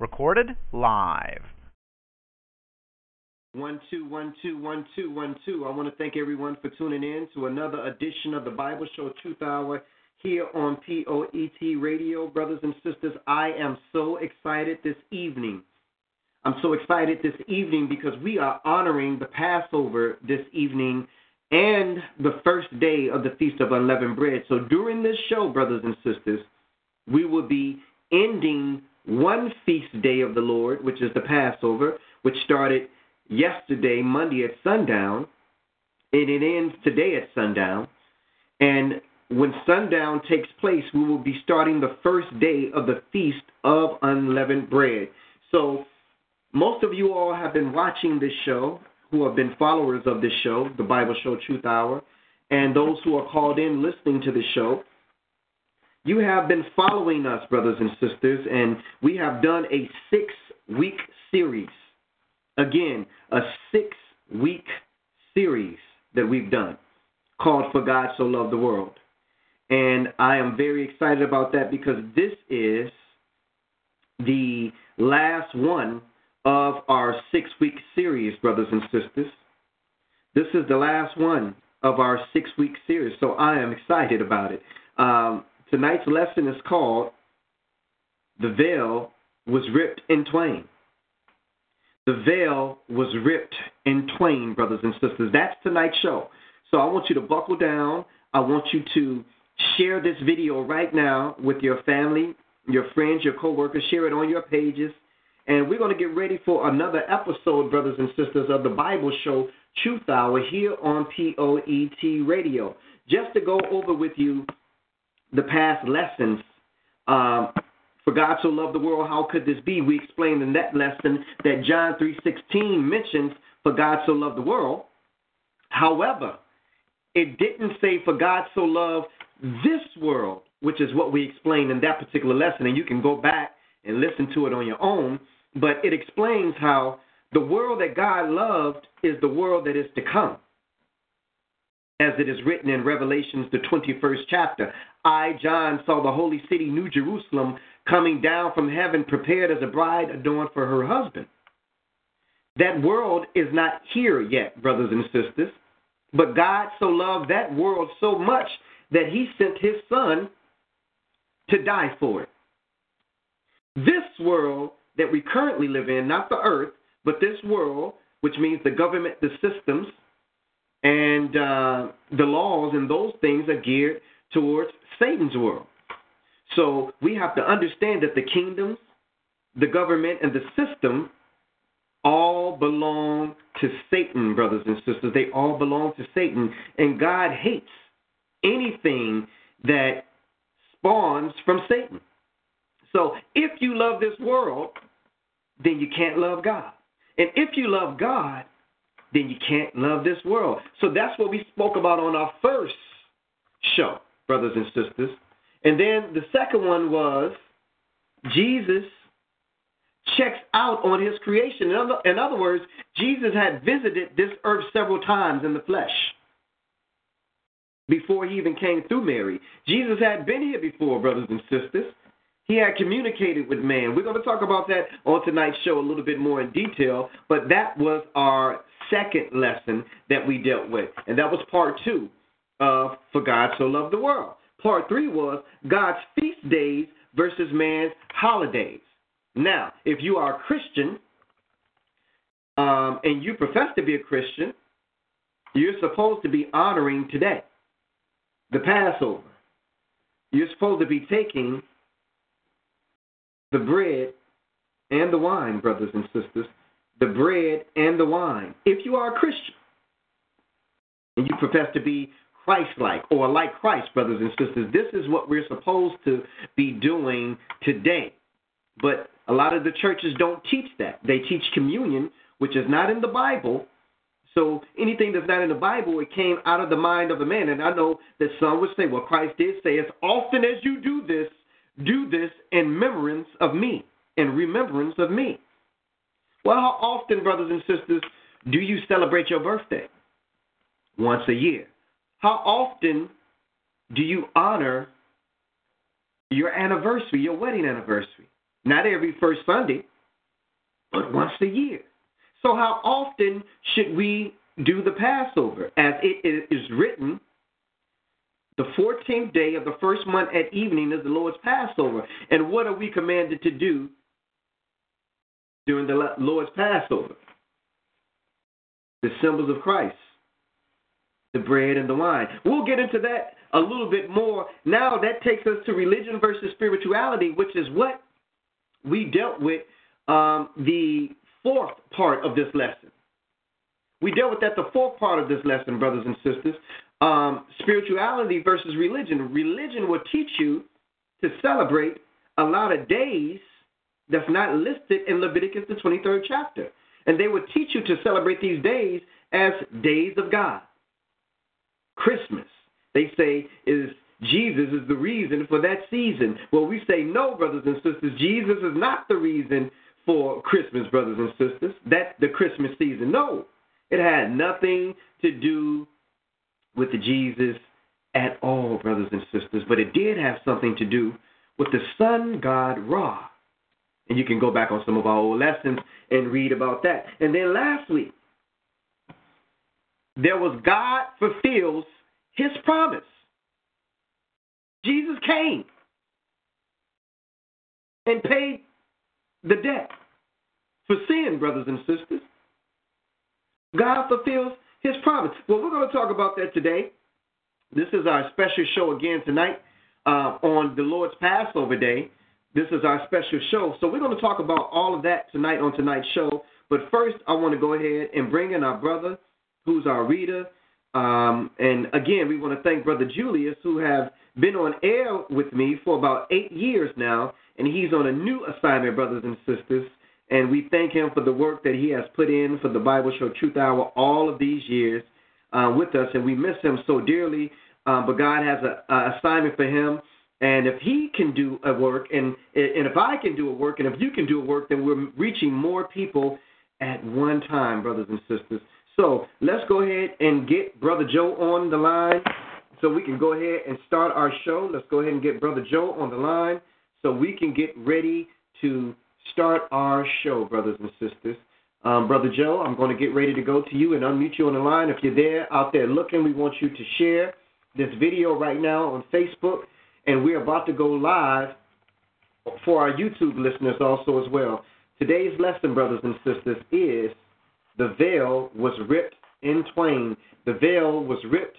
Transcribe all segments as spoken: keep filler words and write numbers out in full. Recorded live. One, two, one, two, one, two, one, two. I want to thank everyone for tuning in to another edition of the Bible Show Truth Hour here on P O E T Radio. Brothers and sisters, I am so excited this evening. I'm so excited this evening because we are honoring the Passover this evening and the first day of the Feast of Unleavened Bread. So during this show, brothers and sisters, we will be ending one feast day of the Lord, which is the Passover, which started yesterday, Monday at sundown, and it ends today at sundown. And when sundown takes place, we will be starting the first day of the Feast of Unleavened Bread. So most of you all have been watching this show, who have been followers of this show, the Bible Show Truth Hour, and those who are called in listening to this show. You have been following us, brothers and sisters, and we have done a six-week series. Again, a six-week series that we've done called For God So Loved the World. And I am very excited about that because this is the last one of our six-week series, brothers and sisters. This is the last one of our six-week series, so I am excited about it. Um, Tonight's lesson is called, The Veil Was Ripped in Twain. The veil was ripped in twain, brothers and sisters. That's tonight's show. So I want you to buckle down. I want you to share this video right now with your family, your friends, your coworkers. Share it on your pages. And we're going to get ready for another episode, brothers and sisters, of the Bible Show Truth Hour here on P O E T Radio. Just to go over with you the past lessons, um, for God so loved the world, how could this be? We explained in that lesson that John three sixteen mentions for God so loved the world. However, it didn't say for God so loved this world, which is what we explained in that particular lesson, and you can go back and listen to it on your own, but it explains how the world that God loved is the world that is to come. As it is written in Revelations, the twenty-first chapter, I, John, saw the holy city, New Jerusalem, coming down from heaven, prepared as a bride adorned for her husband. That world is not here yet, brothers and sisters, but God so loved that world so much that he sent his son to die for it. This world that we currently live in, not the earth, but this world, which means the government, the systems, and uh, the laws and those things are geared towards Satan's world. So we have to understand that the kingdoms, the government, and the system all belong to Satan, brothers and sisters. They all belong to Satan. And God hates anything that spawns from Satan. So if you love this world, then you can't love God. And if you love God, then you can't love this world. So that's what we spoke about on our first show, brothers and sisters. And then the second one was Jesus checks out on his creation. In other, in other words, Jesus had visited this earth several times in the flesh before he even came through Mary. Jesus had been here before, brothers and sisters. He had communicated with man. We're going to talk about that on tonight's show a little bit more in detail, but that was our second lesson that we dealt with, and that was part two of For God So Loved the World. Part three was God's feast days versus man's holidays. Now, if you are a Christian um, and you profess to be a Christian, you're supposed to be honoring today, the Passover. You're supposed to be taking the bread and the wine, brothers and sisters, the bread and the wine. If you are a Christian and you profess to be Christ-like or like Christ, brothers and sisters. This is what we're supposed to be doing today. But a lot of the churches don't teach that. They teach communion, which is not in the Bible. So anything that's not in the Bible, it came out of the mind of the man. And I know that some would say, well, Christ did say, as often as you do this, do this in remembrance of me, in remembrance of me. Well, how often, brothers and sisters, do you celebrate your birthday? Once a year. How often do you honor your anniversary, your wedding anniversary? Not every first Sunday, but once a year. So how often should we do the Passover? As it is written, the fourteenth day of the first month at evening is the Lord's Passover. And what are we commanded to do during the Lord's Passover? The symbols of Christ, the bread and the wine. We'll get into that a little bit more. Now that takes us to religion versus spirituality, which is what we dealt with um, the fourth part of this lesson. We dealt with that the fourth part of this lesson, brothers and sisters. Um, spirituality versus religion. Religion will teach you to celebrate a lot of days that's not listed in Leviticus, the twenty-third chapter. And they will teach you to celebrate these days as days of God. Christmas, they say, is Jesus is the reason for that season. Well, we say, no, brothers and sisters, Jesus is not the reason for Christmas, brothers and sisters. That's the Christmas season. No, it had nothing to do with Jesus at all, brothers and sisters, but it did have something to do with the sun god Ra. And you can go back on some of our old lessons and read about that. And then last week, there was God fulfills his promise. Jesus came and paid the debt for sin, brothers and sisters. God fulfills his promise. Well, we're going to talk about that today. This is our special show again tonight uh, on the Lord's Passover Day. This is our special show. So we're going to talk about all of that tonight on tonight's show. But first, I want to go ahead and bring in our brother, who's our reader. Um, and again, we want to thank Brother Julius, who have been on air with me for about eight years now, and he's on a new assignment, brothers and sisters, and we thank him for the work that he has put in for the Bible Show Truth Hour all of these years uh, with us, and we miss him so dearly, um, but God has an assignment for him, and if he can do a work, and, and if I can do a work, and if you can do a work, then we're reaching more people at one time, brothers and sisters. So let's go ahead and get Brother Joe on the line so we can go ahead and start our show. Let's go ahead and get Brother Joe on the line so we can get ready to start our show, brothers and sisters. Um, Brother Joe, I'm going to get ready to go to you and unmute you on the line. If you're there, out there looking, we want you to share this video right now on Facebook, and we're about to go live for our YouTube listeners also as well. Today's lesson, brothers and sisters, is The Veil Was Ripped in Twain. The veil was ripped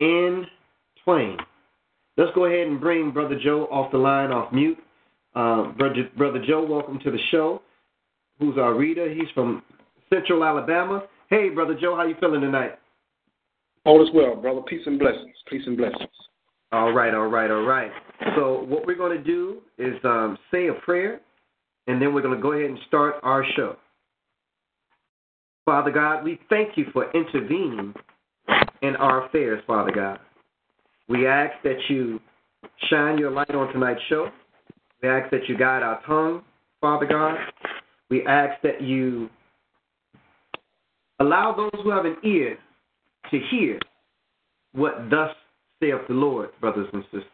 in twain. Let's go ahead and bring Brother Joe off the line, off mute. Uh, Brother, Brother Joe, welcome to the show, who's our reader. He's from Central Alabama. Hey, Brother Joe, how you feeling tonight? All is well, brother. Peace and blessings. Peace and blessings. All right, all right, all right. So what we're going to do is um, say a prayer, and then we're going to go ahead and start our show. Father God, we thank you for intervening in our affairs, Father God. We ask that you shine your light on tonight's show. We ask that you guide our tongue, Father God. We ask that you allow those who have an ear to hear what thus saith the Lord, brothers and sisters.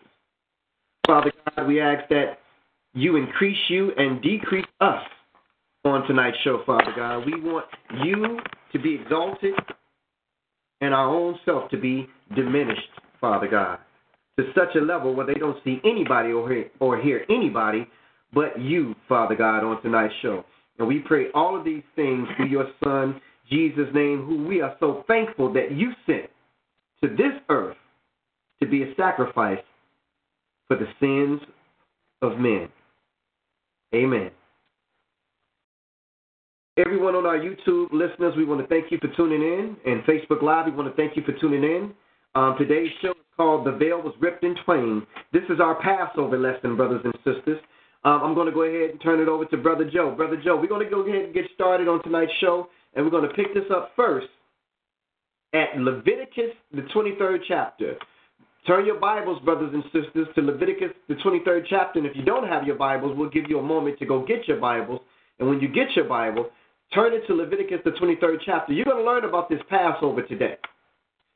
Father God, we ask that you increase you and decrease us on tonight's show, Father God. We want you to be exalted and our own self to be diminished, Father God, to such a level where they don't see anybody or hear, or hear anybody but you, Father God, on tonight's show. And we pray all of these things through your Son, Jesus' name, who we are so thankful that you sent to this earth to be a sacrifice for the sins of men. Amen. Everyone on our YouTube listeners, we want to thank you for tuning in. And Facebook Live, we want to thank you for tuning in. Um, today's show is called The Veil Was Ripped in Twain. This is our Passover lesson, brothers and sisters. Um, I'm going to go ahead and turn it over to Brother Joe. Brother Joe, we're going to go ahead and get started on tonight's show, and we're going to pick this up first at Leviticus, the twenty-third chapter. Turn your Bibles, brothers and sisters, to Leviticus, the twenty-third chapter, and if you don't have your Bibles, we'll give you a moment to go get your Bibles, and when you get your Bible, turn it to Leviticus, the twenty-third chapter. You're going to learn about this Passover today.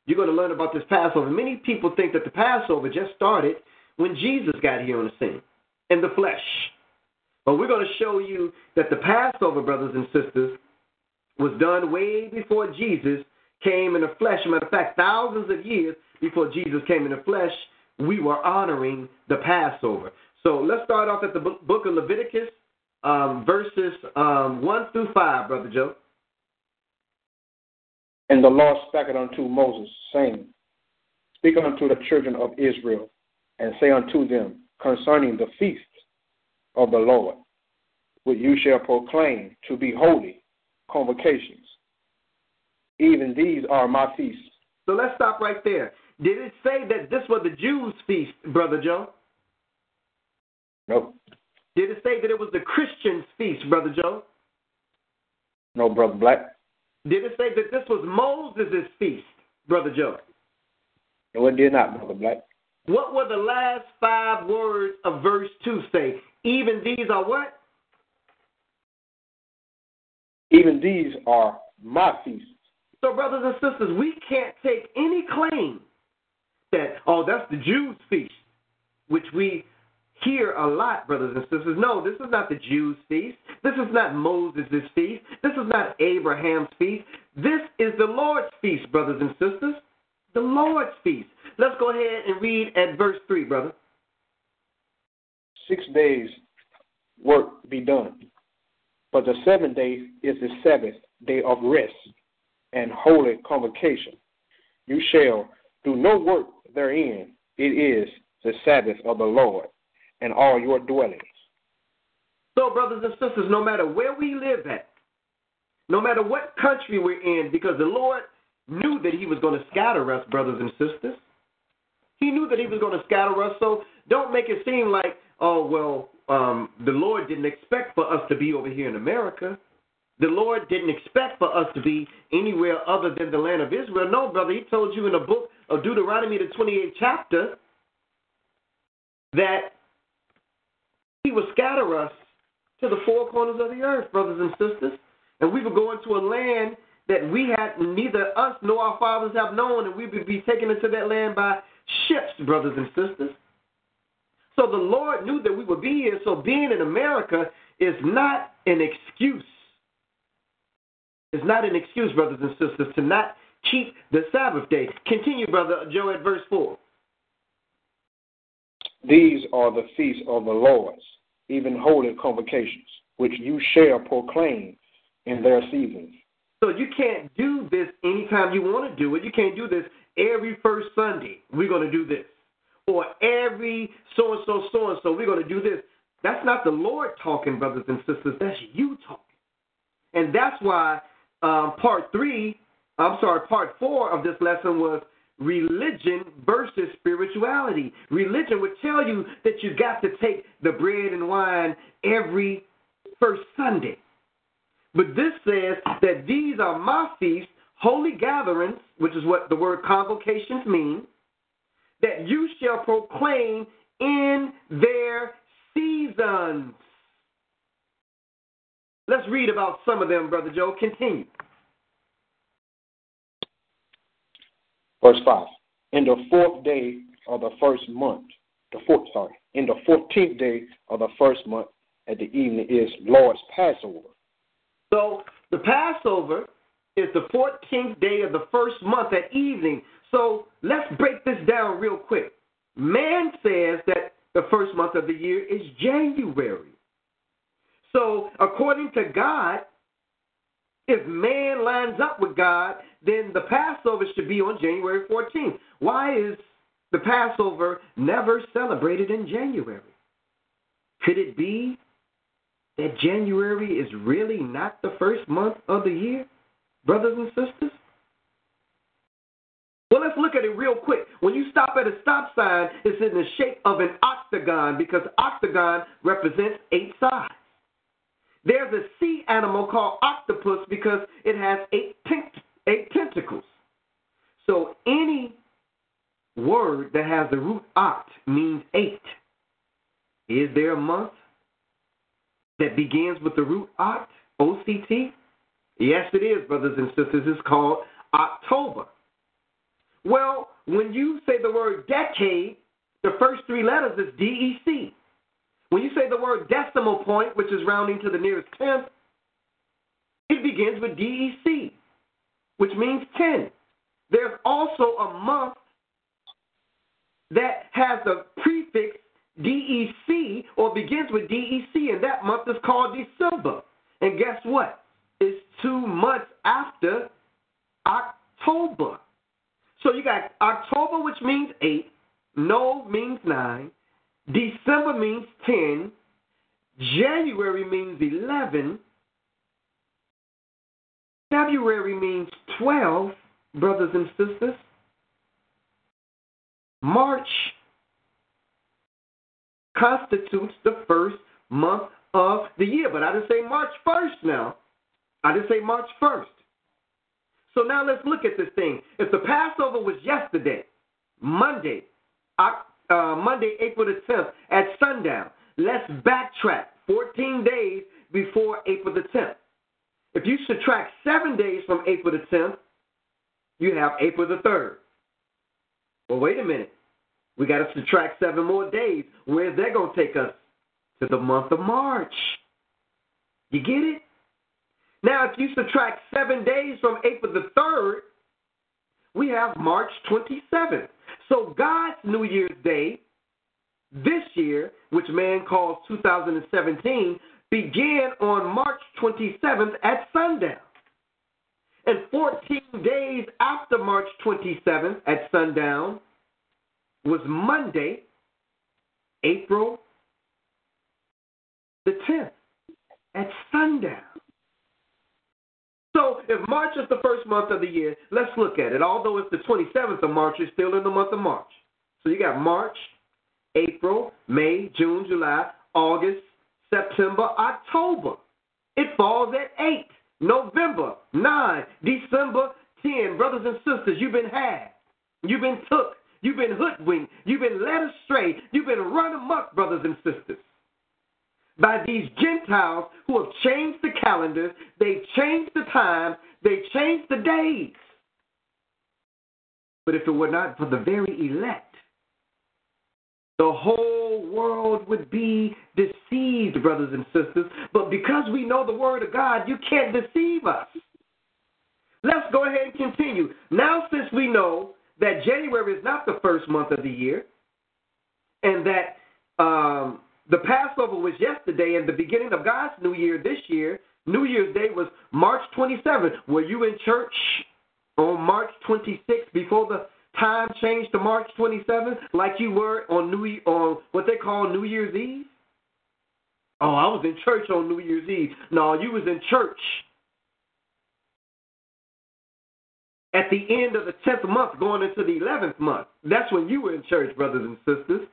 You're going to learn about this Passover. Many people think that the Passover just started when Jesus got here on the scene, in the flesh. But we're going to show you that the Passover, brothers and sisters, was done way before Jesus came in the flesh. As a matter of fact, thousands of years before Jesus came in the flesh, we were honoring the Passover. So let's start off at the book of Leviticus, um, verses um, one through five, Brother Joe. And the Lord spake unto Moses, saying, Speak unto the children of Israel, and say unto them, Concerning the feast of the Lord, which you shall proclaim to be holy convocations. Even these are my feasts. So let's stop right there. Did it say that this was the Jews' feast, Brother Joe? No. Did it say that it was the Christians' feast, Brother Joe? No, Brother Black. Did it say that this was Moses' feast, Brother Joe? No, it did not, Brother Black. What were the last five words of verse two say? Even these are what? Even these are my feasts. So, brothers and sisters, we can't take any claim that, oh, that's the Jews' feast, which we hear a lot, brothers and sisters. No, this is not the Jews' feast. This is not Moses' feast. This is not Abraham's feast. This is the Lord's feast, brothers and sisters. The Lord's feast. Let's go ahead and read at verse three, brother. Six days work be done, but the seventh day is the Sabbath, day of rest and holy convocation. You shall do no work therein. It is the Sabbath of the Lord and all your dwellings. So, brothers and sisters, no matter where we live at, no matter what country we're in, because the Lord knew that he was going to scatter us, brothers and sisters. He knew that he was going to scatter us, so don't make it seem like, oh, well, um, the Lord didn't expect for us to be over here in America. The Lord didn't expect for us to be anywhere other than the land of Israel. No, brother, he told you in the book of Deuteronomy, the twenty-eighth chapter, that he would scatter us to the four corners of the earth, brothers and sisters, and we would go into a land that we had neither us nor our fathers have known, and we would be taken into that land by ships, brothers and sisters. So the Lord knew that we would be here, so being in America is not an excuse. It's not an excuse, brothers and sisters, to not keep the Sabbath day. Continue, Brother Joe, at verse four. These are the feasts of the Lord's, even holy convocations, which you shall proclaim in their seasons. So you can't do this anytime you want to do it. You can't do this every first Sunday. We're going to do this. Or every so-and-so, so-and-so, we're going to do this. That's not the Lord talking, brothers and sisters. That's you talking. And that's why um, part three, I'm sorry, part four of this lesson was religion versus spirituality. Religion would tell you that you got to take the bread and wine every first Sunday. But this says that these are my feasts, holy gatherings, which is what the word convocations mean, that you shall proclaim in their seasons. Let's read about some of them, Brother Joe. Continue. Verse five. In the fourth day of the first month, the fourth, sorry, in the fourteenth day of the first month at the evening is Lord's Passover. So the Passover is the fourteenth day of the first month at evening. So let's break this down real quick. Man says that the first month of the year is January. So according to God, if man lines up with God, then the Passover should be on January fourteenth. Why is the Passover never celebrated in January? Could it be that January is really not the first month of the year, brothers and sisters? Well, let's look at it real quick. When you stop at a stop sign, it's in the shape of an octagon because octagon represents eight sides. There's a sea animal called octopus because it has eight, tent- eight tentacles. So any word that has the root oct means eight. Is there a month that begins with the root oct, O C T? Yes, it is, brothers and sisters. It's called October. Well, when you say the word decade, the first three letters is D E C. When you say the word decimal point, which is rounding to the nearest tenth, it begins with D E C, which means ten. There's also a month that has the prefix D E C or begins with D E C, and that month is called December. And guess what? It's two months after October. So you got October, which means eight, no means nine, December means ten, January means eleven, February means twelve, brothers and sisters, March constitutes the first month of the year. But I didn't say March first now. I didn't say March first. So now let's look at this thing. If the Passover was yesterday, Monday, uh, Monday, April the tenth, at sundown, let's backtrack fourteen days before April the tenth. If you subtract seven days from April the tenth, you have April the third. Well, wait a minute. We got to subtract seven more days. Where's that going to take us? To the month of March. You get it? Now, if you subtract seven days from April the third, we have March twenty-seventh. So God's New Year's Day this year, which man calls two thousand seventeen, began on March twenty-seventh at sundown. And fourteen days after March twenty-seventh at sundown was Monday, April the tenth at sundown. So if March is the first month of the year, let's look at it. Although it's the twenty-seventh of March, it's still in the month of March. So you got March, April, May, June, July, August, September, October. It falls at eight. November, nine. December, ten. Brothers and sisters, you've been had. You've been took. You've been hoodwinked. You've been led astray. You've been run amok, brothers and sisters, by these Gentiles who have changed the calendar, they've changed the time, they've changed the days. But if it were not for the very elect, the whole world would be deceived, brothers and sisters. But because we know the word of God, you can't deceive us. Let's go ahead and continue. Now, since we know that January is not the first month of the year, and that um, the Passover was yesterday, and the beginning of God's New Year this year, New Year's Day was March twenty-seventh. Were you in church on March twenty-sixth before the time changed to March twenty-seventh, like you were on New Year, on what they call New Year's Eve? Oh, I was in church on New Year's Eve. No, you was in church at the end of the tenth month going into the eleventh month. That's when you were in church, brothers and sisters.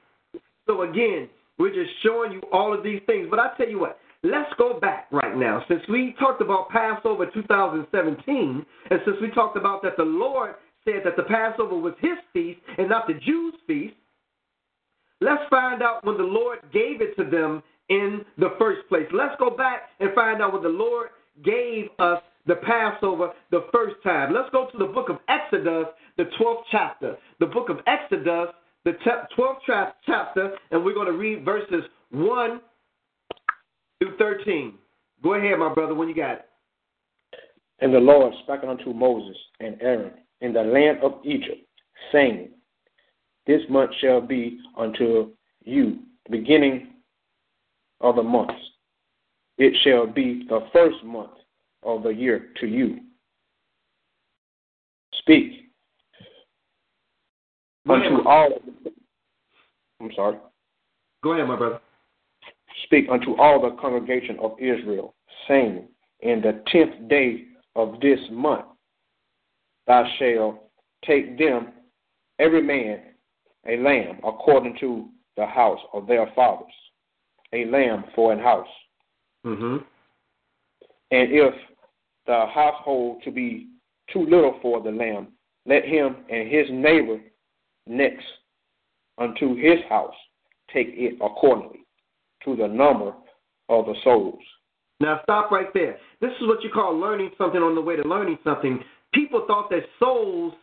So again, we're just showing you all of these things. But I tell you what, let's go back right now. Since we talked about Passover two thousand seventeen, and since we talked about that the Lord said that the Passover was his feast and not the Jews' feast, let's find out when the Lord gave it to them in the first place. Let's go back and find out when the Lord gave us the Passover the first time. Let's go to the book of Exodus, the twelfth chapter. The book of Exodus, the twelfth chapter, and we're going to read verses one through thirteen. Go ahead, my brother, when you got it. And the Lord spake unto Moses and Aaron in the land of Egypt, saying, this month shall be unto you the beginning of the months. It shall be the first month of the year to you. Speak unto all, I'm sorry. Go ahead, my brother. Speak unto all the congregation of Israel, saying, in the tenth day of this month, thou shalt take them, every man, a lamb, according to the house of their fathers, a lamb for an house. Mm-hmm. And if the household to be too little for the lamb, let him and his neighbor next unto his house take it accordingly to the number of the souls. Now stop right there. This is what you call learning something on the way to learning something. People thought that souls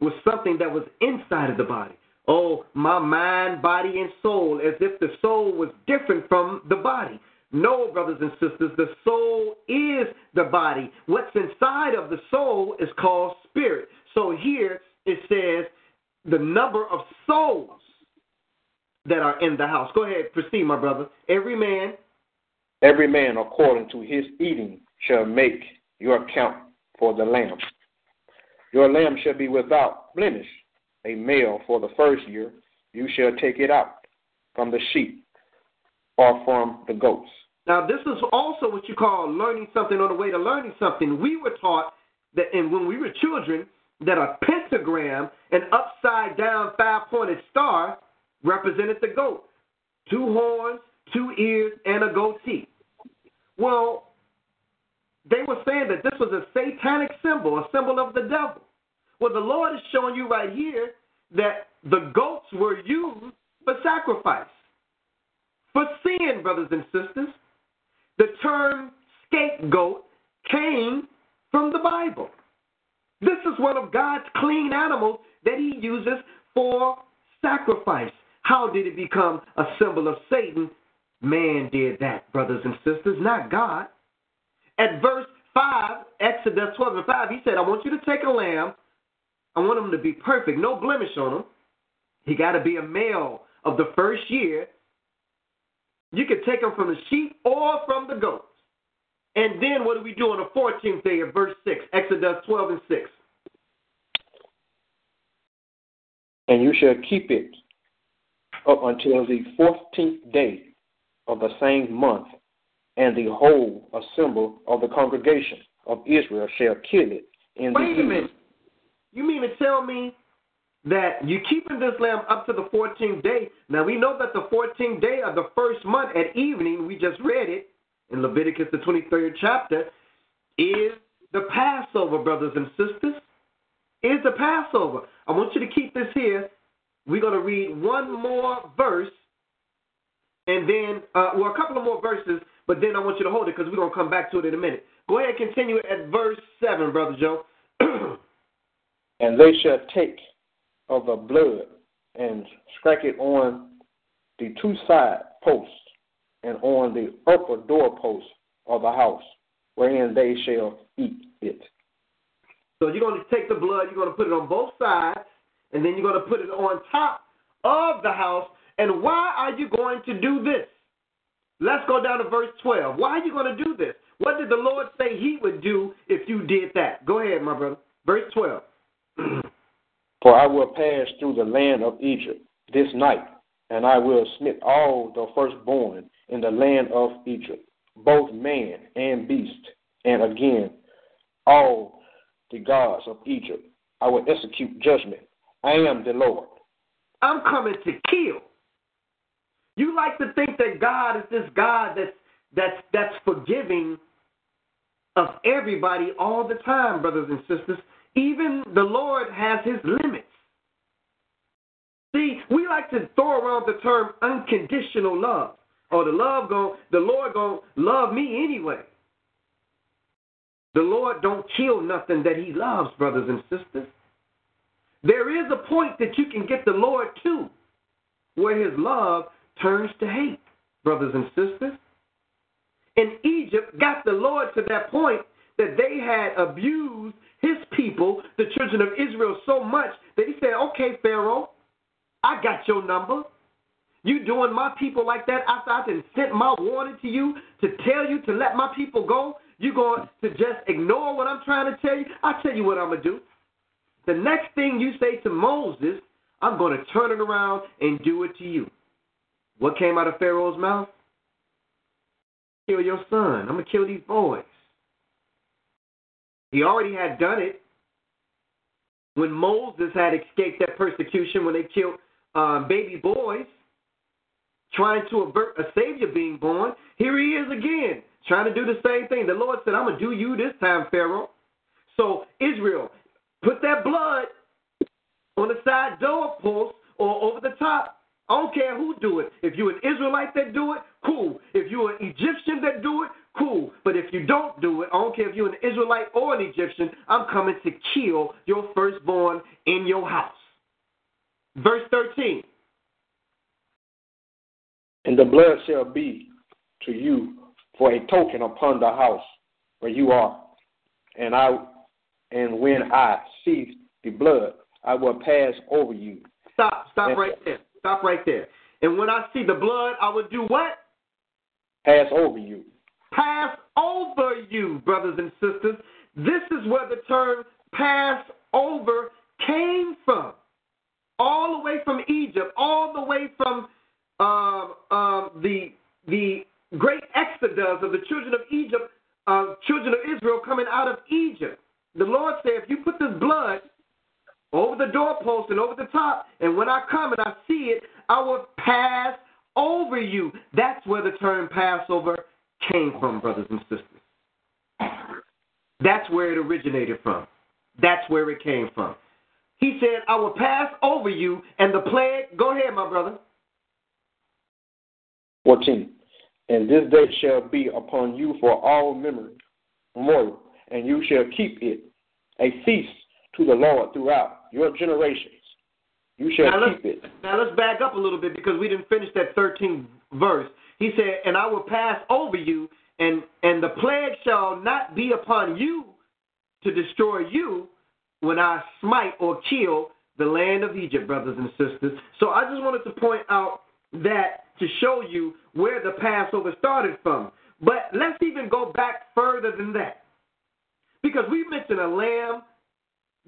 was something that was inside of the body. Oh, my mind, body, and soul, as if the soul was different from the body. No, brothers and sisters, the soul is the body. What's inside of the soul is called spirit. So here it says the number of souls that are in the house. Go ahead, proceed, my brother. Every man. Every man according to his eating shall make your account for the lamb. Your lamb shall be without blemish, a male for the first year. You shall take it out from the sheep or from the goats. Now, this is also what you call learning something on the way to learning something. We were taught that, and when we were children, that a pentagram, an upside-down five-pointed star, represented the goat. Two horns, two ears, and a goatee. Well, they were saying that this was a satanic symbol, a symbol of the devil. Well, the Lord is showing you right here that the goats were used for sacrifice, for sin, brothers and sisters. The term scapegoat came from the Bible. This is one of God's clean animals that he uses for sacrifice. How did it become a symbol of Satan? Man did that, brothers and sisters, not God. At verse five, Exodus twelve and five, he said, I want you to take a lamb. I want him to be perfect, no blemish on him. He got to be a male of the first year. You can take him from the sheep or from the goats. And then what do we do on the fourteenth day of verse six, Exodus twelve and six? And you shall keep it up until the fourteenth day of the same month, and the whole assembly of the congregation of Israel shall kill it in the evening. Wait a minute. You mean to tell me that you're keeping this lamb up to the fourteenth day? Now, we know that the fourteenth day of the first month at evening, we just read it in Leviticus, the twenty-third chapter, is the Passover, brothers and sisters. Is the Passover. I want you to keep this here. We're going to read one more verse, and then, uh, well, a couple of more verses, but then I want you to hold it because we're going to come back to it in a minute. Go ahead and continue at verse seven, Brother Joe. And they shall take of the blood and strike it on the two side posts and on the upper door post of the house, wherein they shall eat it. So you're going to take the blood, you're going to put it on both sides, and then you're going to put it on top of the house. And why are you going to do this? Let's go down to verse twelve. Why are you going to do this? What did the Lord say he would do if you did that? Go ahead, my brother. Verse twelve. For I will pass through the land of Egypt this night, and I will smite all the firstborn in the land of Egypt, both man and beast, and again all the gods of Egypt. I will execute judgment. I am the Lord. I'm coming to kill. You like to think that God is this God that's that's that's forgiving of everybody all the time, brothers and sisters. Even the Lord has his limits. See, we like to throw around the term unconditional love, or the love gon' the Lord gonna love me anyway. The Lord don't kill nothing that he loves, brothers and sisters. There is a point that you can get the Lord to where his love turns to hate, brothers and sisters. And Egypt got the Lord to that point that they had abused his people, the children of Israel, so much that he said, okay, Pharaoh, I got your number. You doing my people like that after I done sent my warning to you to tell you to let my people go? You going to just ignore what I'm trying to tell you? I'll tell you what I'm going to do. The next thing you say to Moses, I'm going to turn it around and do it to you. What came out of Pharaoh's mouth? Kill your son. I'm going to kill these boys. He already had done it. when Moses had escaped that persecution, when they killed uh, baby boys, trying to avert a Savior being born, here he is again, trying to do the same thing. The Lord said, I'm going to do you this time, Pharaoh. So, Israel, put that blood on the side doorpost or over the top. I don't care who do it. If you're an Israelite that do it, cool. If you're an Egyptian that do it, cool. But if you don't do it, I don't care if you're an Israelite or an Egyptian, I'm coming to kill your firstborn in your house. Verse thirteen. And the blood shall be to you for a token upon the house where you are. And I, and when I see the blood, I will pass over you. Stop. Stop and, right there. Stop right there. And when I see the blood, I will do what? Pass over you. Pass over you, brothers and sisters. This is where the term pass over came from. All the way from Egypt, all the way from uh, uh, the the great exodus of the children of Egypt, uh, children of Israel coming out of Egypt. The Lord said, if you put this blood over the doorpost and over the top, and when I come and I see it, I will pass over you. That's where the term Passover came from, brothers and sisters. That's where it originated from. That's where it came from. He said, I will pass over you, and the plague, go ahead, my brother. fourteen, and this day shall be upon you for all memory, memorial, and you shall keep it a feast to the Lord throughout your generations. You shall now keep it. Now let's back up a little bit because we didn't finish that thirteenth verse. He said, and I will pass over you, and, and the plague shall not be upon you to destroy you when I smite or kill the land of Egypt, brothers and sisters. So I just wanted to point out that to show you where the Passover started from. But let's even go back further than that, because we mentioned a lamb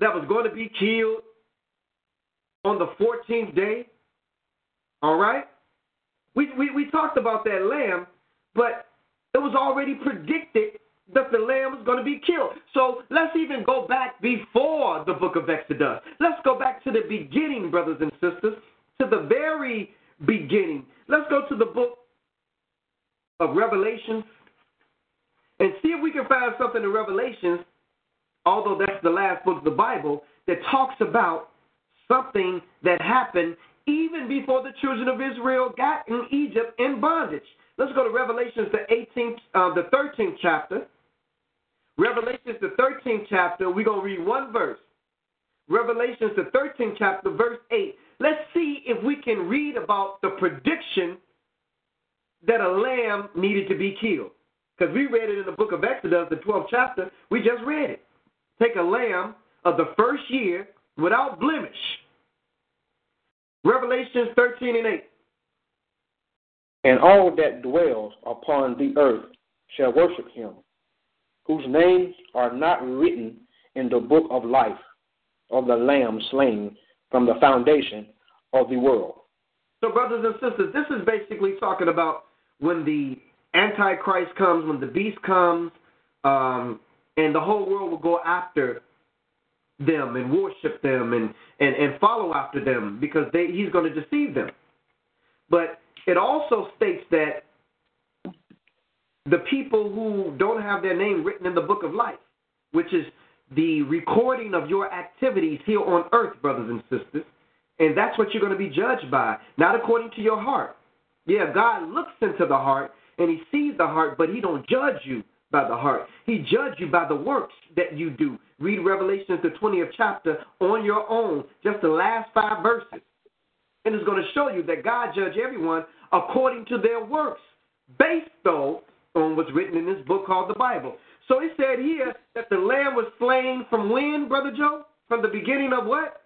that was going to be killed on the fourteenth day, all right? We, we we talked about that lamb, but it was already predicted that the lamb was going to be killed. So let's even go back before the book of Exodus. Let's go back to the beginning, brothers and sisters, to the very beginning. Let's go to the book of Revelation and see if we can find something in Revelation, although that's the last book of the Bible, that talks about something that happened even before the children of Israel got in Egypt in bondage. Let's go to Revelations, the eighteenth, uh, the thirteenth chapter. Revelations, the thirteenth chapter. We're going to read one verse. Revelations, the thirteenth chapter, verse eight. Let's see if we can read about the prediction that a lamb needed to be killed. Because we read it in the book of Exodus, the twelfth chapter. We just read it. Take a lamb of the first year without blemish. Revelations thirteen and eight. And all that dwells upon the earth shall worship him, whose names are not written in the book of life of the Lamb slain from the foundation of the world. So, brothers and sisters, this is basically talking about when the Antichrist comes, when the beast comes, um, and the whole world will go after them and worship them and, and, and follow after them because they, he's going to deceive them. But it also states that the people who don't have their name written in the book of life, which is the recording of your activities here on earth, brothers and sisters, and that's what you're going to be judged by, not according to your heart. Yeah, God looks into the heart and he sees the heart, but he don't judge you by the heart. He judged you by the works that you do. Read Revelations, the twentieth chapter, on your own, just the last five verses. And it's going to show you that God judged everyone according to their works, based, though, on what's written in this book called the Bible. So it said here that the Lamb was slain from when, Brother Joe? From the beginning of what?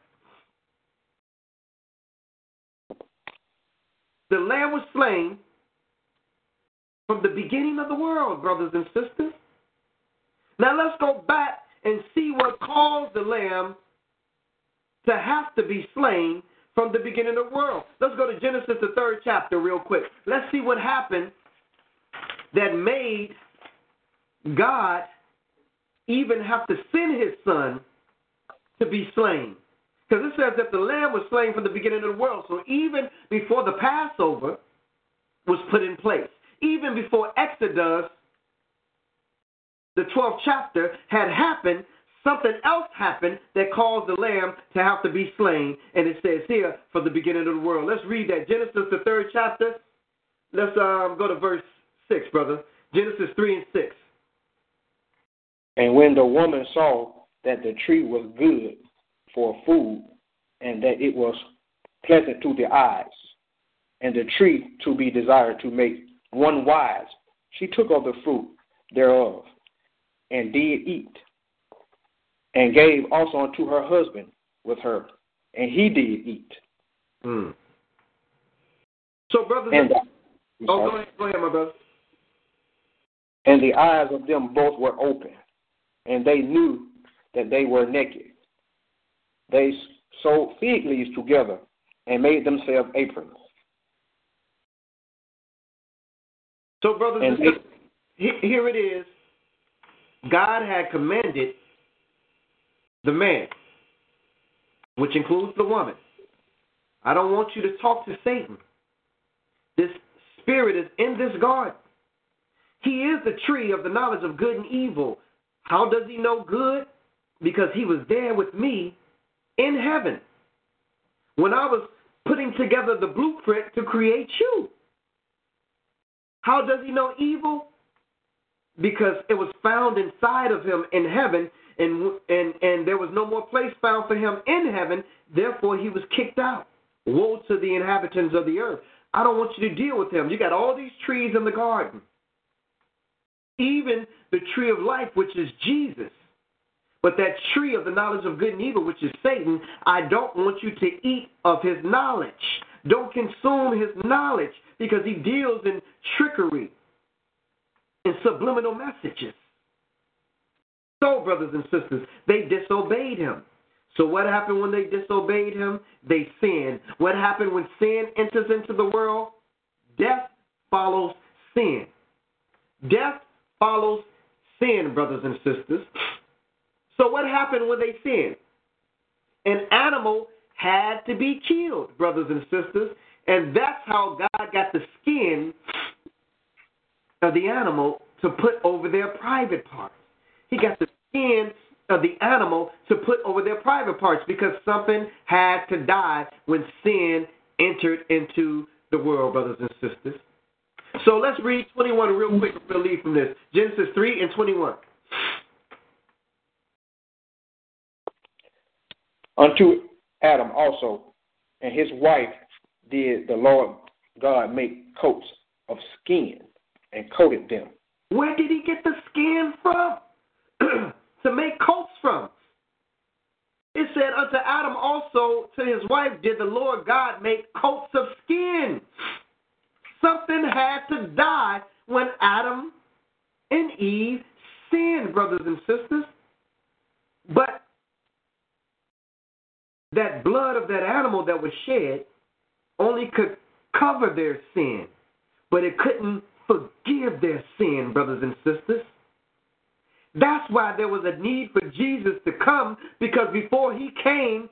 The Lamb was slain from the beginning of the world, brothers and sisters. Now let's go back and see what caused the lamb to have to be slain from the beginning of the world. Let's go to Genesis, the third chapter, real quick. Let's see what happened that made God even have to send his son to be slain. Because it says that the lamb was slain from the beginning of the world. So even before the Passover was put in place, even before Exodus, the twelfth chapter, had happened, something else happened that caused the lamb to have to be slain. And it says here, from the beginning of the world. Let's read that. Genesis, the third chapter. Let's um, go to verse six, brother. Genesis three and six. And when the woman saw that the tree was good for food, and that it was pleasant to the eyes, and the tree to be desired to make one wise, she took of the fruit thereof, and did eat, and gave also unto her husband with her, and he did eat. Mm. So, brothers, and the, oh, go ahead, go ahead, my brother. And the eyes of them both were open, and they knew that they were naked. They sewed fig leaves together and made themselves aprons. So, brothers and sisters, here it is. God had commanded the man, which includes the woman. I don't want you to talk to Satan. This spirit is in this garden. He is the tree of the knowledge of good and evil. How does he know good? Because he was there with me in heaven when I was putting together the blueprint to create you. How does he know evil? Because it was found inside of him in heaven, and and and there was no more place found for him in heaven. Therefore, he was kicked out. Woe to the inhabitants of the earth. I don't want you to deal with him. You got all these trees in the garden, even the tree of life, which is Jesus. But that tree of the knowledge of good and evil, which is Satan, I don't want you to eat of his knowledge. Don't consume his knowledge, because he deals in trickery and subliminal messages. So, brothers and sisters, they disobeyed him. So what happened when they disobeyed him? They sinned. What happened when sin enters into the world? Death follows sin. Death follows sin, brothers and sisters. So what happened when they sinned? An animal had to be killed, brothers and sisters, and that's how God got the skin of the animal to put over their private parts. He got the skin of the animal to put over their private parts because something had to die when sin entered into the world, brothers and sisters. So let's read twenty-one real quick and we'll leave from this. Genesis three and twenty-one. Unto Adam also and his wife did the Lord God make coats of skin and coated them. Where did he get the skin from to make coats from? It said, unto Adam also to his wife did the Lord God make coats of skin. Something had to die when Adam and Eve sinned, brothers and sisters. But that blood of that animal that was shed only could cover their sin, but it couldn't forgive their sin, brothers and sisters. That's why there was a need for Jesus to come, because before he came,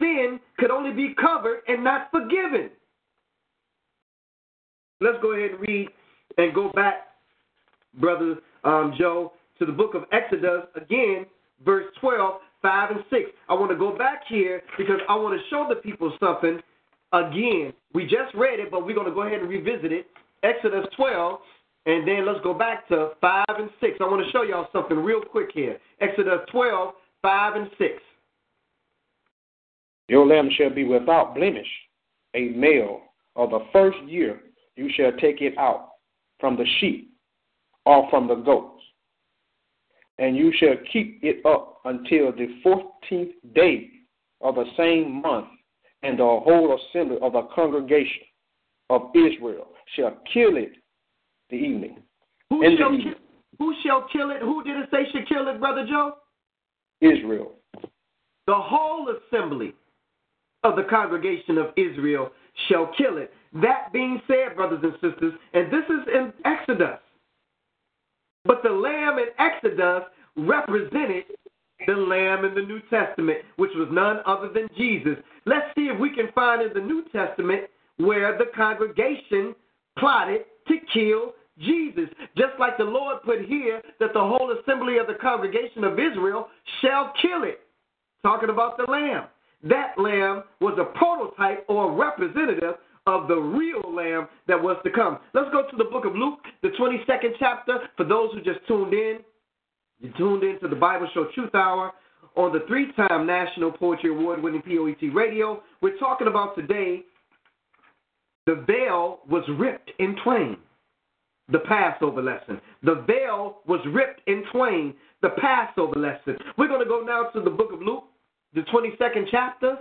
sin could only be covered and not forgiven. Let's go ahead and read and go back, Brother um, Joe, to the book of Exodus, again, verse twelve, five and six. I want to go back here because I want to show the people something again. We just read it, but we're going to go ahead and revisit it. Exodus twelve, and then let's go back to five and six. I want to show y'all something real quick here. Exodus twelve, five and six. Your lamb shall be without blemish, a male of the first year. You shall take it out from the sheep or from the goats, and you shall keep it up until the fourteenth day of the same month, and the whole assembly of the congregation of Israel shall kill it the evening. Who, shall, the evening. Kill, who shall kill it? Who did it say should kill it, Brother Joe? Israel. The whole assembly of the congregation of Israel shall kill it. That being said, brothers and sisters, and this is in Exodus, but the lamb in Exodus represented the Lamb in the New Testament, which was none other than Jesus. Let's see if we can find in the New Testament where the congregation plotted to kill Jesus. Just like the Lord put here that the whole assembly of the congregation of Israel shall kill it. Talking about the Lamb. That Lamb was a prototype or a representative of the real Lamb that was to come. Let's go to the book of Luke, the twenty-second chapter. For those who just tuned in, you tuned in to the Bible Show Truth Hour on the three-time National Poetry Award-winning P O E T Radio. We're talking about today, the veil was ripped in twain, the Passover lesson. The veil was ripped in twain, the Passover lesson. We're going to go now to the book of Luke, the twenty-second chapter,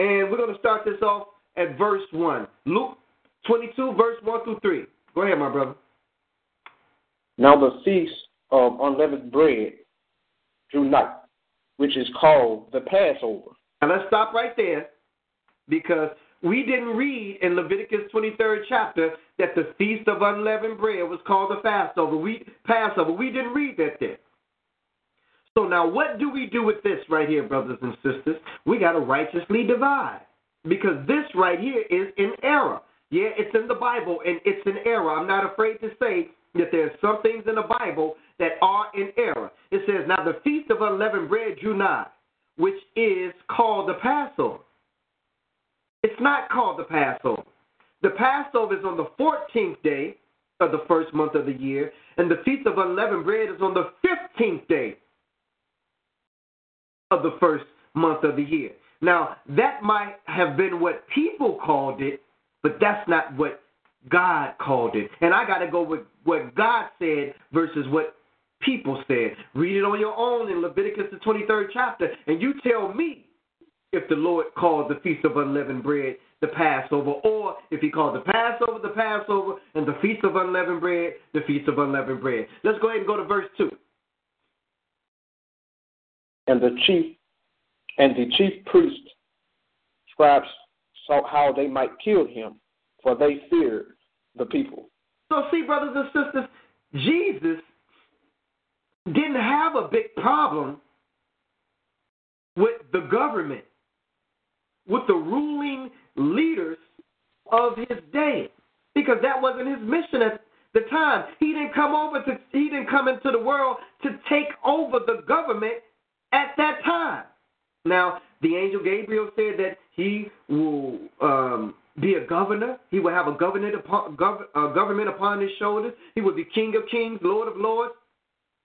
and we're going to start this off at verse one. Luke twenty-two, verse one through three. Go ahead, my brother. Now the Feast of Unleavened Bread drew nigh, which is called the Passover. And let's stop right there, because we didn't read in Leviticus twenty-third chapter that the Feast of Unleavened Bread was called the Passover. We, Passover. We didn't read that there. So now what do we do with this right here, brothers and sisters? We got to righteously divide, because this right here is in error. Yeah, it's in the Bible, and it's in error. I'm not afraid to say that there's some things in the Bible that are in error. It says, now the Feast of Unleavened Bread drew nigh, which is called the Passover. It's not called the Passover. The Passover is on the fourteenth day of the first month of the year, and the Feast of Unleavened Bread is on the fifteenth day of the first month of the year. Now, that might have been what people called it, but that's not what God called it. And I got to go with what God said versus what people said. Read it on your own in Leviticus, the twenty-third chapter, and you tell me if the Lord called the Feast of Unleavened Bread the Passover, or if he called the Passover the Passover and the Feast of Unleavened Bread the Feast of Unleavened Bread. Let's go ahead and go to verse two. And the chief and the chief priests, scribes, saw how they might kill him, for they feared the people. So see, brothers and sisters, Jesus didn't have a big problem with the government, with the ruling leaders of his day, because that wasn't his mission at the time. He didn't come over to, he didn't come into the world to take over the government at that time. Now, the angel Gabriel said that he will um, be a governor. He will have a government upon, gov- uh, government upon his shoulders. He will be King of kings, Lord of lords.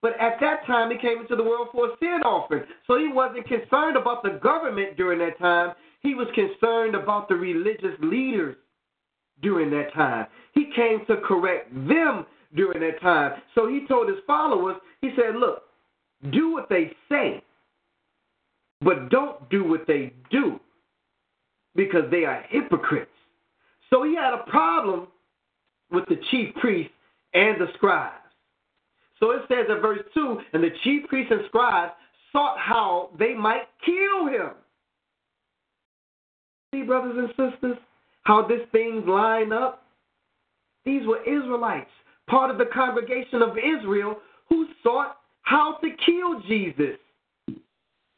But at that time, he came into the world for a sin offering. So he wasn't concerned about the government during that time. He was concerned about the religious leaders during that time. He came to correct them during that time. So he told his followers, he said, look, do what they say, but don't do what they do, because they are hypocrites. So he had a problem with the chief priests and the scribes. So it says in verse two, and the chief priests and scribes sought how they might kill him. See, brothers and sisters, how these things line up? These were Israelites, part of the congregation of Israel, who sought how to kill Jesus.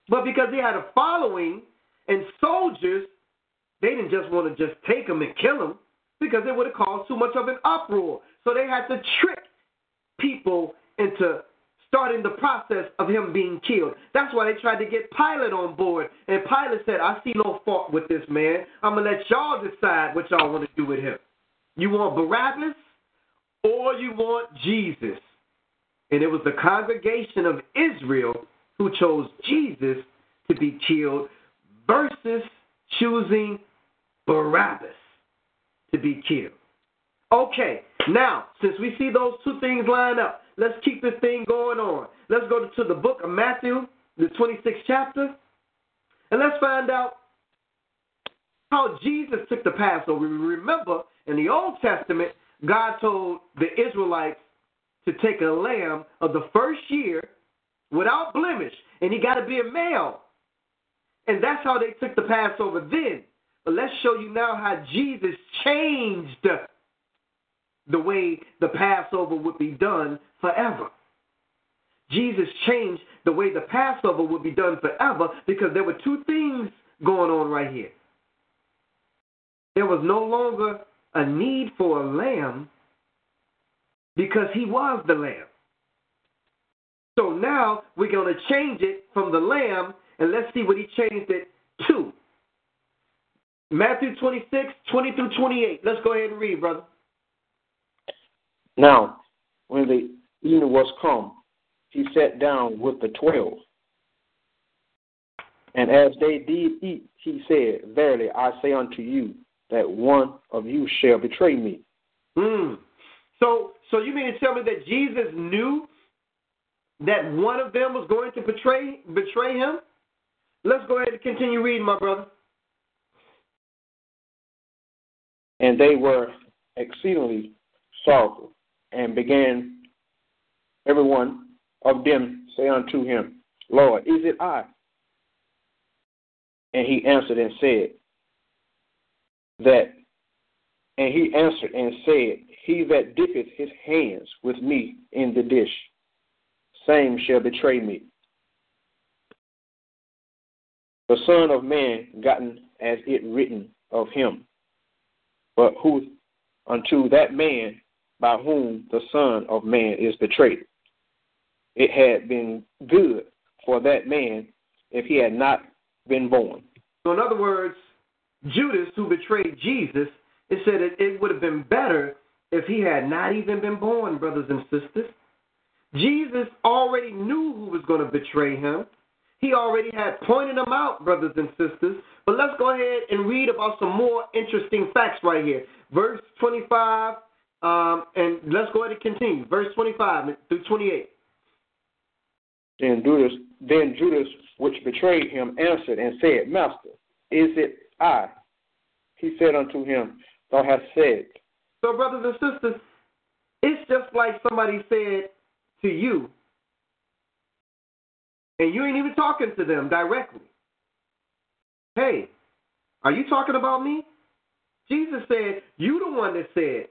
But because he had a following and soldiers, they didn't just want to just take him and kill him, because it would have caused too much of an uproar. So they had to trick people into starting the process of him being killed. That's why they tried to get Pilate on board. And Pilate said, I see no fault with this man. I'm going to let y'all decide what y'all want to do with him. You want Barabbas or you want Jesus? And it was the congregation of Israel who chose Jesus to be killed versus choosing Barabbas to be killed. Okay, now, since we see those two things line up, let's keep this thing going on. Let's go to the book of Matthew, the twenty-sixth chapter, and let's find out how Jesus took the Passover. Remember, in the Old Testament, God told the Israelites to take a lamb of the first year without blemish, and he got to be a male. And that's how they took the Passover then. But let's show you now how Jesus changed the way the Passover would be done forever. Jesus changed the way the Passover would be done forever, because there were two things going on right here. There was no longer a need for a lamb because he was the lamb. So now we're going to change it from the lamb, and let's see what he changed it to. Matthew twenty-six, twenty through twenty-eight. Let's go ahead and read, brother. Now, when the evening was come, he sat down with the twelve. And as they did eat, he said, Verily I say unto you, that one of you shall betray me. Mm. So, so you mean to tell me that Jesus knew that one of them was going to betray, betray him? Let's go ahead and continue reading, my brother. And they were exceedingly sorrowful, and began every one of them say unto him, Lord, is it I? And he answered and said that, and he answered and said, He that dippeth his hands with me in the dish, same shall betray me. The Son of Man gotten as it written of him, but who unto that man by whom the Son of Man is betrayed. It had been good for that man if he had not been born. So in other words, Judas, who betrayed Jesus, it said it, it would have been better if he had not even been born, brothers and sisters. Jesus already knew who was going to betray him. He already had pointed them out, brothers and sisters. But let's go ahead and read about some more interesting facts right here. Verse twenty-five, um, and let's go ahead and continue. Verse twenty-five through twenty-eight. Then Judas, then Judas, which betrayed him, answered and said, Master, is it I? He said unto him, Thou hast said. So, brothers and sisters, it's just like somebody said to you, and you ain't even talking to them directly. Hey, are you talking about me? Jesus said, you the one that said.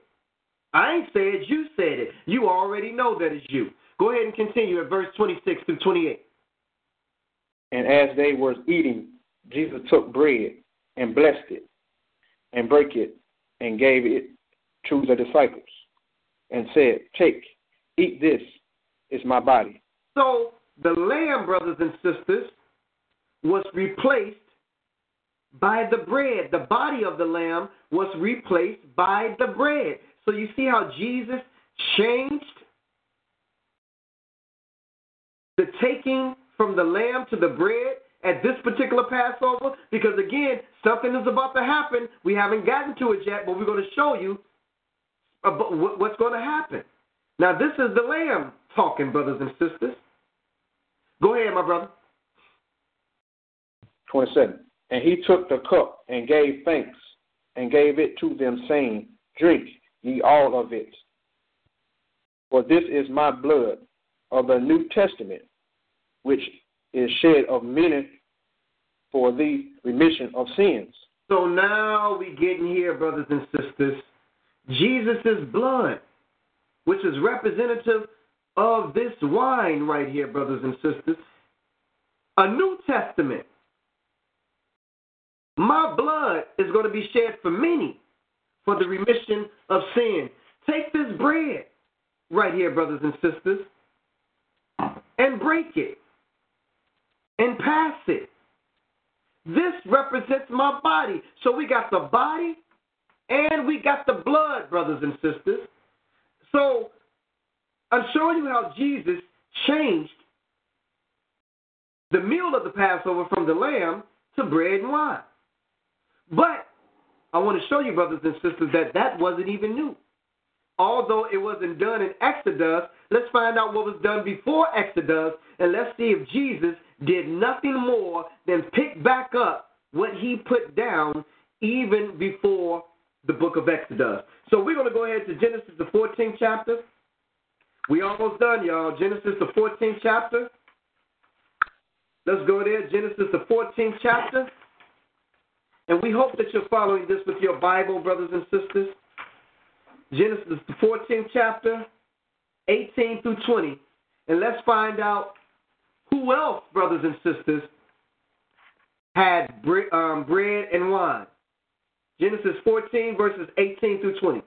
I ain't said, you said it. You already know that it's you. Go ahead and continue at verse twenty-six through twenty-eight. And as they were eating, Jesus took bread and blessed it and brake it and gave it to the disciples and said, Take, eat this, is my body. So the lamb, brothers and sisters, was replaced by the bread. The body of the lamb was replaced by the bread. So you see how Jesus changed the taking from the lamb to the bread at this particular Passover, because again, something is about to happen. We haven't gotten to it yet, but we're going to show you what's going to happen. Now, this is the lamb talking, brothers and sisters. Go ahead, my brother. twenty-seven. And he took the cup and gave thanks and gave it to them, saying, Drink ye all of it, for this is my blood of the New Testament, which is shed of many for the remission of sins. So now we get in here, brothers and sisters, Jesus' blood, which is representative of this wine right here, brothers and sisters. A New Testament. My blood is going to be shed for many for the remission of sin. Take this bread right here, brothers and sisters, and break it and pass it. This represents my body. So we got the body and we got the blood, brothers and sisters. So I'm showing you how Jesus changed the meal of the Passover from the lamb to bread and wine. But I want to show you, brothers and sisters, that that wasn't even new. Although it wasn't done in Exodus, let's find out what was done before Exodus, and let's see if Jesus did nothing more than pick back up what he put down even before the book of Exodus. So we're going to go ahead to Genesis, the fourteenth chapter. We almost done, y'all. Genesis, the fourteenth chapter. Let's go there. Genesis, the fourteenth chapter. And we hope that you're following this with your Bible, brothers and sisters. Genesis, the fourteenth chapter, eighteen through twenty. And let's find out who else, brothers and sisters, had um, bread and wine. Genesis fourteen, verses eighteen through twenty.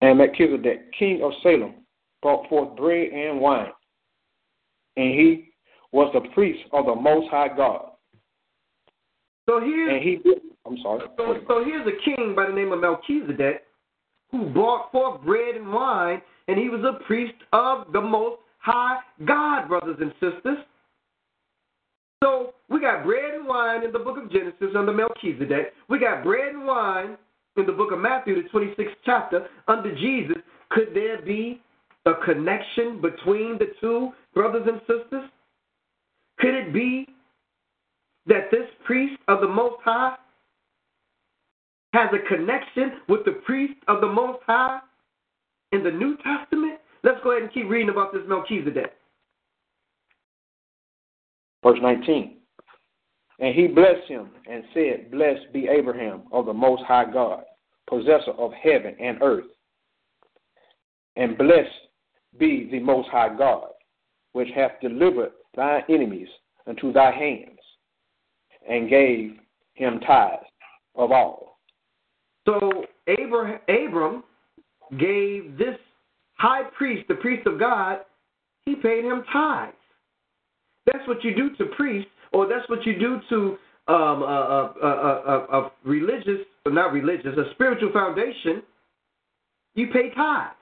And Melchizedek, king of Salem, brought forth bread and wine. And he was the priest of the Most High God. So here's, and he, I'm sorry. So, so here's a king by the name of Melchizedek who brought forth bread and wine, and he was a priest of the Most High God, brothers and sisters. So we got bread and wine in the book of Genesis under Melchizedek. We got bread and wine in the book of Matthew, the twenty-sixth chapter, under Jesus. Could there be a connection between the two, brothers and sisters? Could it be that this priest of the Most High has a connection with the priest of the Most High in the New Testament? Let's go ahead and keep reading about this Melchizedek. Verse nineteen, and he blessed him and said, Blessed be Abraham of the Most High God, possessor of heaven and earth. And blessed be the Most High God, which hath delivered thine enemies unto thy hands, and gave him tithes of all. So Abraham, Abram gave this high priest, the priest of God, he paid him tithes. That's what you do to priests, or that's what you do to um, a, a, a, a, a religious, not religious, a spiritual foundation. You pay tithes.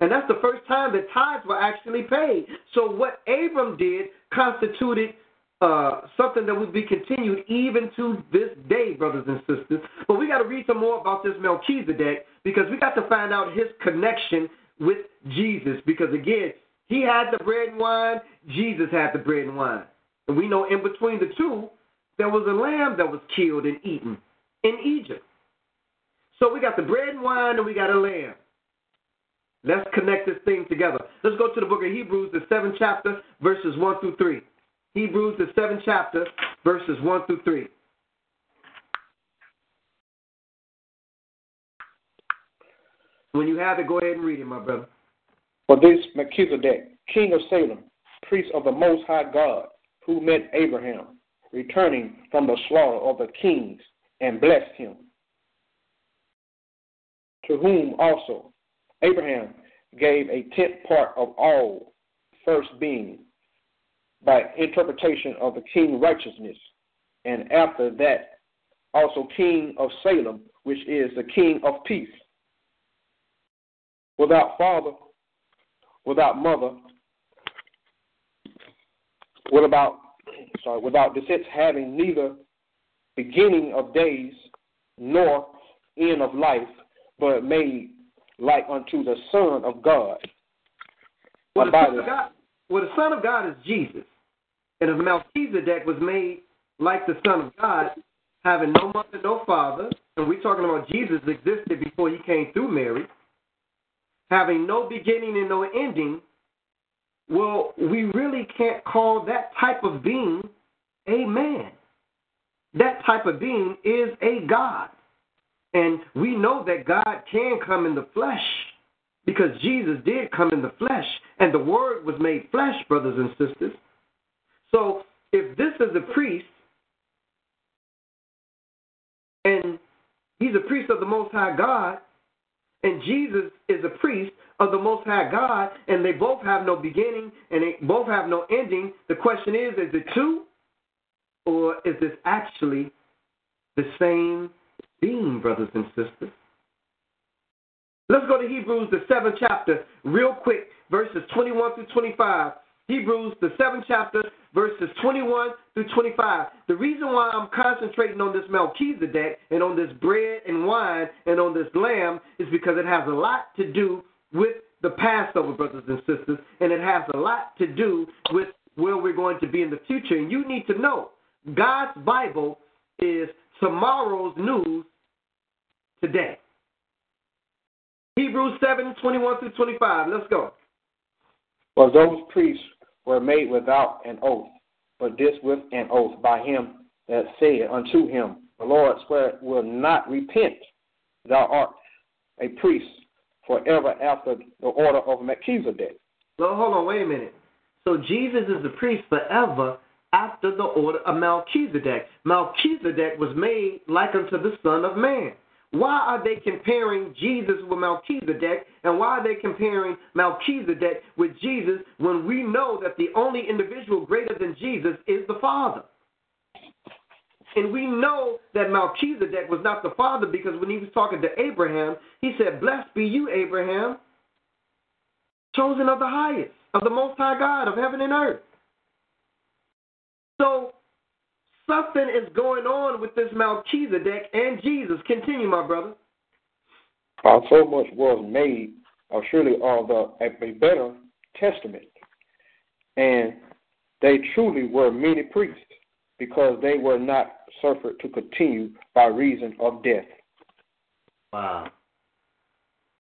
And that's the first time that tithes were actually paid. So what Abram did constituted uh, something that would be continued even to this day, brothers and sisters. But we got to read some more about this Melchizedek, because we got to find out his connection with Jesus. Because, again, he had the bread and wine. Jesus had the bread and wine. And we know in between the two, there was a lamb that was killed and eaten in Egypt. So we got the bread and wine and we got a lamb. Let's connect this thing together. Let's go to the book of Hebrews, the seventh chapter, verses one through three. Hebrews, the seventh chapter, verses one through three. When you have it, go ahead and read it, my brother. For this Melchizedek, king of Salem, priest of the Most High God, who met Abraham, returning from the slaughter of the kings, and blessed him, to whom also Abraham gave a tenth part of all first being, by interpretation of the king righteousness, and after that also king of Salem, which is the king of peace, without father, without mother, without, sorry, without descent, having neither beginning of days nor end of life, but made like unto the Son of God. Well, the Son of God, well, the Son of God is Jesus. And if Melchizedek was made like the Son of God, having no mother, no father, and we're talking about Jesus existed before he came through Mary, having no beginning and no ending, well, we really can't call that type of being a man. That type of being is a God. And we know that God can come in the flesh, because Jesus did come in the flesh, and the Word was made flesh, brothers and sisters. So if this is a priest, and he's a priest of the Most High God, and Jesus is a priest of the Most High God, and they both have no beginning and they both have no ending, the question is, is it two, or is this actually the same being, brothers and sisters? Let's go to Hebrews, the seventh chapter, real quick, verses twenty-one through twenty-five. Hebrews, the seventh chapter, verses twenty-one through twenty-five. The reason why I'm concentrating on this Melchizedek and on this bread and wine and on this lamb is because it has a lot to do with the Passover, brothers and sisters, and it has a lot to do with where we're going to be in the future. And you need to know, God's Bible is tomorrow's news today. Hebrews seven, twenty-one through twenty-five. Let's go. For those priests were made without an oath, but this with an oath by him that said unto him, The Lord swear will not repent, thou art a priest forever after the order of Melchizedek, Well, hold on, wait a minute. So Jesus is the priest forever after the order of Melchizedek. Melchizedek was made like unto the Son of Man. Why are they comparing Jesus with Melchizedek, and why are they comparing Melchizedek with Jesus when we know that the only individual greater than Jesus is the Father? And we know that Melchizedek was not the Father, because when he was talking to Abraham, he said, "Blessed be you, Abraham, chosen of the highest, of the Most High God, of heaven and earth." So something is going on with this Melchizedek and Jesus. Continue, my brother. Uh, so much was made, uh, surely, of uh, a better testament. And they truly were many priests, because they were not suffered to continue by reason of death. Wow.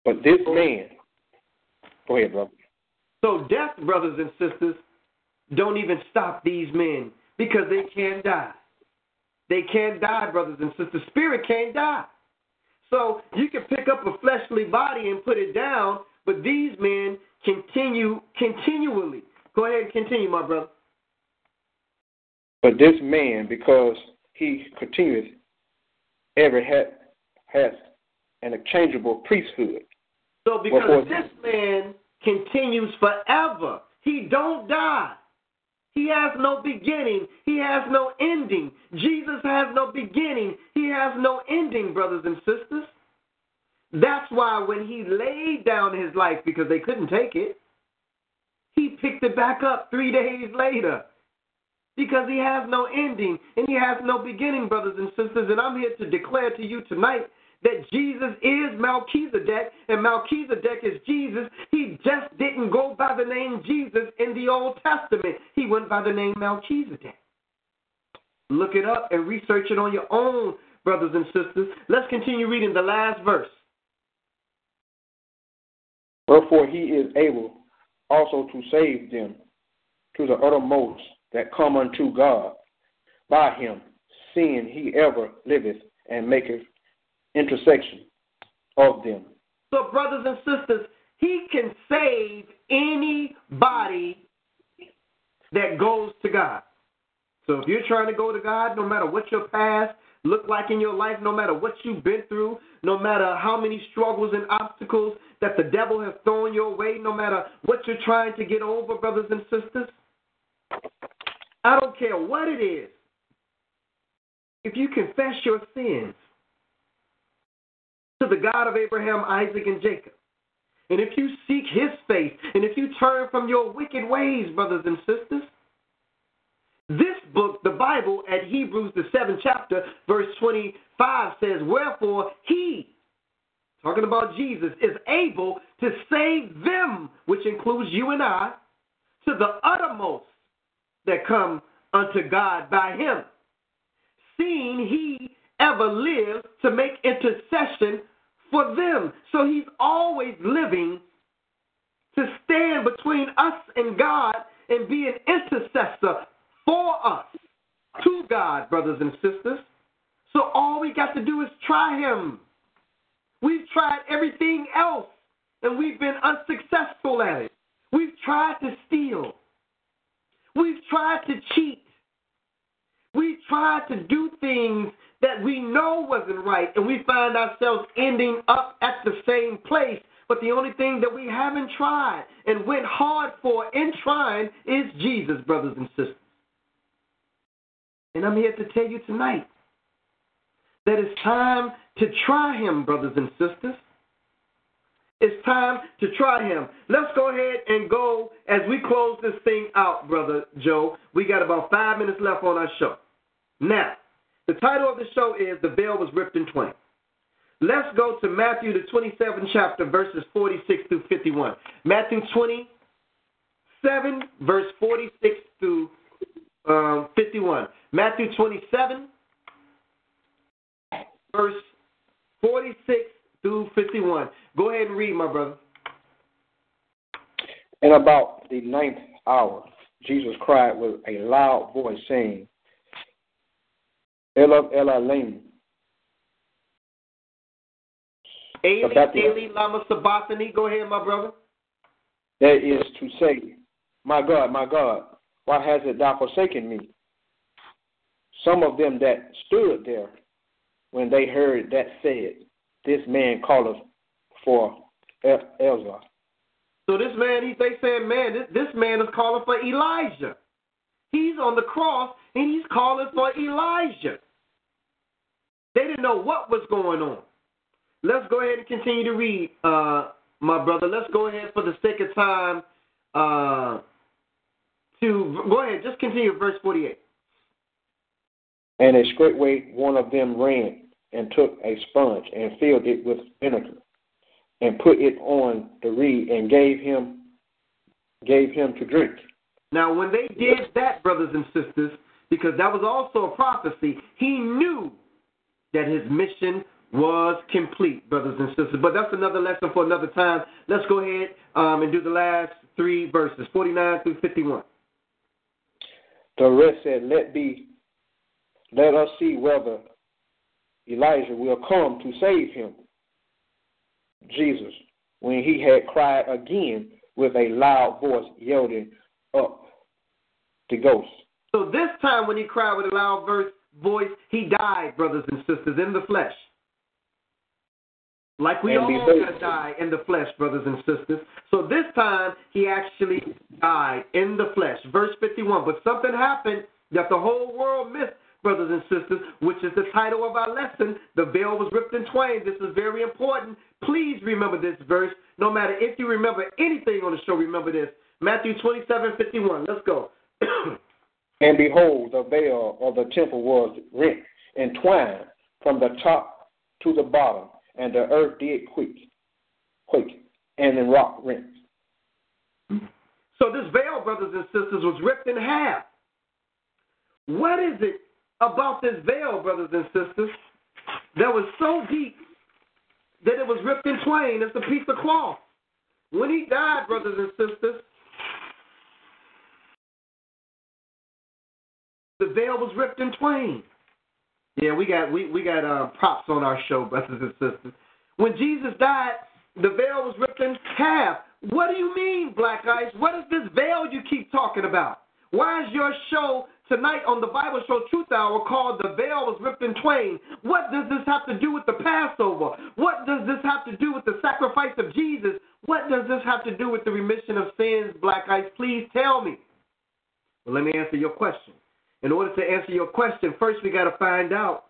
But this man... Go ahead, brother. So death, brothers and sisters, don't even stop these men, because they can't die. They can't die, brothers and sisters. Spirit can't die. So you can pick up a fleshly body and put it down, but these men continue continually. Go ahead and continue, my brother. But this man, because he continues, ever had, has an unchangeable priesthood. So because Before this man continues forever, he don't die. He has no beginning. He has no ending. Jesus has no beginning. He has no ending, brothers and sisters. That's why when he laid down his life, because they couldn't take it, he picked it back up three days later, because he has no ending and he has no beginning, brothers and sisters. And I'm here to declare to you tonight that Jesus is Melchizedek, and Melchizedek is Jesus. He just didn't go by the name Jesus in the Old Testament. He went by the name Melchizedek. Look it up and research it on your own, brothers and sisters. Let's continue reading the last verse. Wherefore he is able also to save them to the uttermost that come unto God by him, seeing he ever liveth and maketh intersection of them. So, brothers and sisters, he can save anybody that goes to God. So if you're trying to go to God, no matter what your past looked like in your life, no matter what you've been through, no matter how many struggles and obstacles that the devil has thrown your way, no matter what you're trying to get over, brothers and sisters, I don't care what it is, if you confess your sins to the God of Abraham, Isaac, and Jacob, and if you seek his face, and if you turn from your wicked ways, brothers and sisters, this book, the Bible, at Hebrews, the seventh chapter, verse twenty-five says, "Wherefore he," talking about Jesus, "is able to save them," which includes you and I, "to the uttermost that come unto God by him, seeing he ever lives to make intercession for them." So he's always living to stand between us and God and be an intercessor for us to God, brothers and sisters. So all we got to do is try him. We've tried everything else, and we've been unsuccessful at it. We've tried to steal. We've tried to cheat. We've tried to do things that we know wasn't right, and we find ourselves ending up at the same place. But the only thing that we haven't tried and went hard for in trying is Jesus, brothers and sisters. And I'm here to tell you tonight that it's time to try him, brothers and sisters. It's time to try him. Let's go ahead and go as we close this thing out, Brother Joe. We got about five minutes left on our show. Now, the title of the show is "The Veil Was Ripped in Twain." Let's go to Matthew, the twenty-seventh chapter, verses forty-six through fifty-one. Matthew twenty-seven, verse forty-six through um, fifty-one. Matthew twenty-seven, verse forty-six through fifty-one. Go ahead and read, my brother. "And about the ninth hour, Jesus cried with a loud voice, saying, El Alameen. Ailey, Ailey, Lama Sabathani." Go ahead, my brother. That is to say, my God, my God, why hast thou forsaken me? Some of them that stood there, when they heard that, said, this man calleth for Elzar. So this man, he, they saying, man, this, this man is calling for Elijah. He's on the cross, and he's calling for Elijah. They didn't know what was going on. Let's go ahead and continue to read, uh, my brother. Let's go ahead for the sake of time uh, to go ahead. Just continue verse forty-eight. And a straightway one of them ran and took a sponge and filled it with vinegar and put it on the reed and gave him gave him to drink. Now, when they did that, brothers and sisters, because that was also a prophecy, he knew that his mission was complete, brothers and sisters. But that's another lesson for another time. Let's go ahead um, and do the last three verses, forty-nine through fifty-one. The rest said, let be, let us see whether Elijah will come to save him. Jesus, when he had cried again with a loud voice, yelled up the ghost. So this time when he cried with a loud verse, voice, he died, brothers and sisters, in the flesh. Like we all gotta die in the flesh, brothers and sisters. So this time he actually died in the flesh. Verse fifty-one. But something happened that the whole world missed, brothers and sisters, which is the title of our lesson, The Veil Was Ripped in Twain. This is very important. Please remember this verse. No matter if you remember anything on the show, remember this. Matthew twenty-seven, fifty-one. Let's go. And behold, the veil of the temple was rent and twined from the top to the bottom, and the earth did quake, quake, and the rock rent. So this veil, brothers and sisters, was ripped in half. What is it about this veil, brothers and sisters, that was so deep that it was ripped in twain? It's a piece of cloth. When he died, brothers and sisters, the veil was ripped in twain. Yeah, we got we, we got uh, props on our show, brothers and sisters. When Jesus died, the veil was ripped in half. What do you mean, Black Ice? What is this veil you keep talking about? Why is your show tonight on the Bible Show Truth Hour called The Veil Was Ripped in Twain? What does this have to do with the Passover? What does this have to do with the sacrifice of Jesus? What does this have to do with the remission of sins, Black Ice? Please tell me. Well, let me answer your question. In order to answer your question, first we got to find out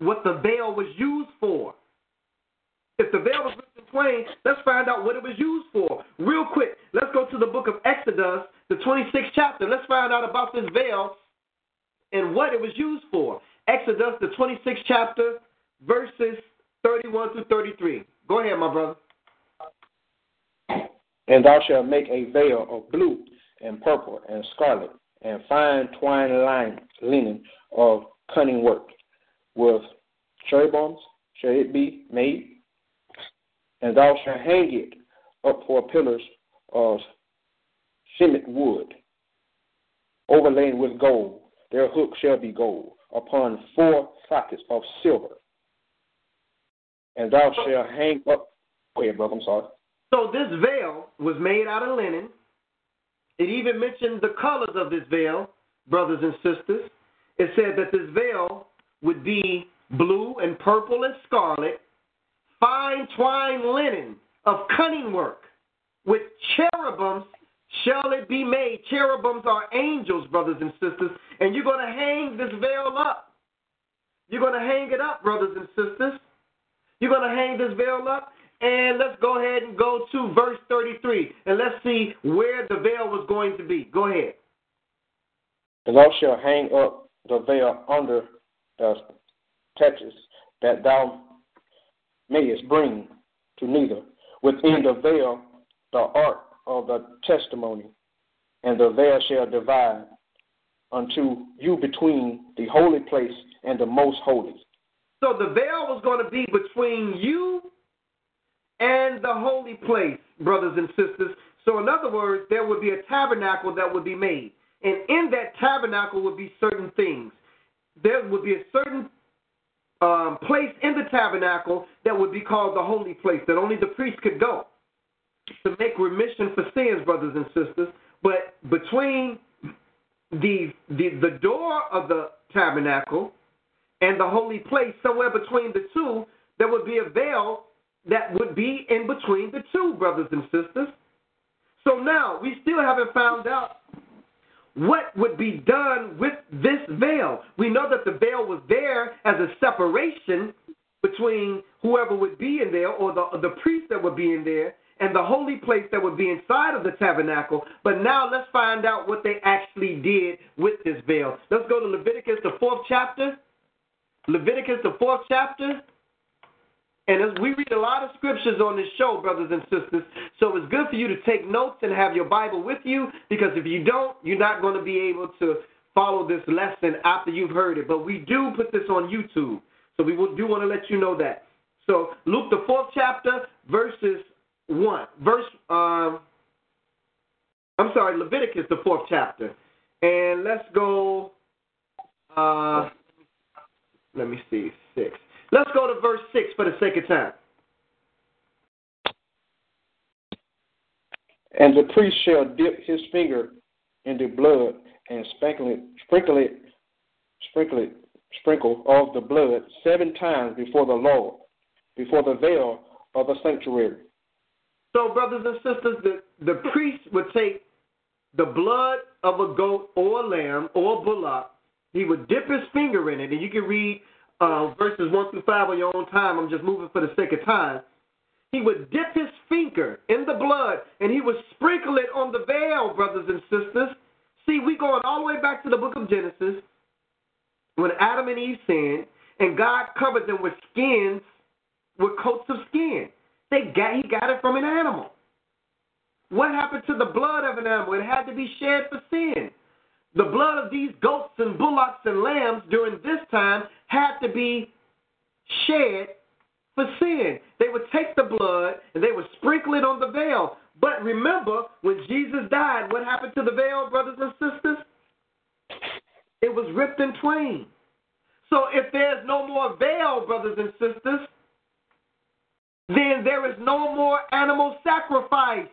what the veil was used for. If the veil was ripped in twain, let's find out what it was used for. Real quick, let's go to the book of Exodus, the twenty-sixth chapter. Let's find out about this veil and what it was used for. Exodus, the twenty-sixth chapter, verses thirty-one through thirty-three. Go ahead, my brother. And thou shalt make a veil of blue and purple and scarlet, and fine twined line, linen of cunning work, with cherubims shall it be made, and thou shalt hang it up for pillars of shemit wood, overlaid with gold. Their hook shall be gold, upon four sockets of silver. And thou shalt hang up. Go ahead, brother. I'm sorry. So this veil was made out of linen. It even mentioned the colors of this veil, brothers and sisters. It said that this veil would be blue and purple and scarlet, fine twined linen of cunning work, with cherubims shall it be made. Cherubims are angels, brothers and sisters, and you're going to hang this veil up. You're going to hang it up, brothers and sisters. You're going to hang this veil up. And let's go ahead and go to verse thirty-three, and let's see where the veil was going to be. Go ahead. And thou shalt hang up the veil under the taches, that thou mayest bring to neither. Within the veil the ark of the testimony, and the veil shall divide unto you between the holy place and the most holy. So the veil was going to be between you and the holy place, brothers and sisters. So in other words, there would be a tabernacle that would be made. And in that tabernacle would be certain things. There would be a certain um, place in the tabernacle that would be called the holy place, that only the priest could go. to make remission for sins, brothers and sisters, but between the the, the door of the tabernacle and the holy place, somewhere between the two, there would be a veil that would be in between the two, brothers and sisters. So now, we still haven't found out what would be done with this veil. We know that the veil was there as a separation between whoever would be in there, or the, the priest that would be in there, and the holy place that would be inside of the tabernacle. But now let's find out what they actually did with this veil. Let's go to Leviticus, the fourth chapter. Leviticus, the fourth chapter. And as we read a lot of scriptures on this show, brothers and sisters, so it's good for you to take notes and have your Bible with you, because if you don't, you're not going to be able to follow this lesson after you've heard it. But we do put this on YouTube, so we do want to let you know that. So Luke, the fourth chapter, verses one. Verse, um, I'm sorry, Leviticus, the fourth chapter. And let's go, uh, let me see, six. Let's go to verse six for the sake of time. And the priest shall dip his finger in the blood and sprinkle it, sprinkle it, sprinkle it, sprinkle of the blood seven times before the Lord, before the veil of the sanctuary. So, brothers and sisters, the, the priest would take the blood of a goat or a lamb or a bullock. He would dip his finger in it, and you can read Uh, verses one through five on your own time. I'm just moving for the sake of time. He would dip his finger in the blood, and he would sprinkle it on the veil, brothers and sisters. See, we're going all the way back to the book of Genesis, when Adam and Eve sinned, and God covered them with skins, with coats of skin. They got, he got it from an animal. What happened to the blood of an animal? It had to be shed for sin. The blood of these goats and bullocks and lambs during this time had to be shed for sin. They would take the blood and they would sprinkle it on the veil. But remember, when Jesus died, what happened to the veil, brothers and sisters? It was ripped in twain. So if there's no more veil, brothers and sisters, then there is no more animal sacrifice.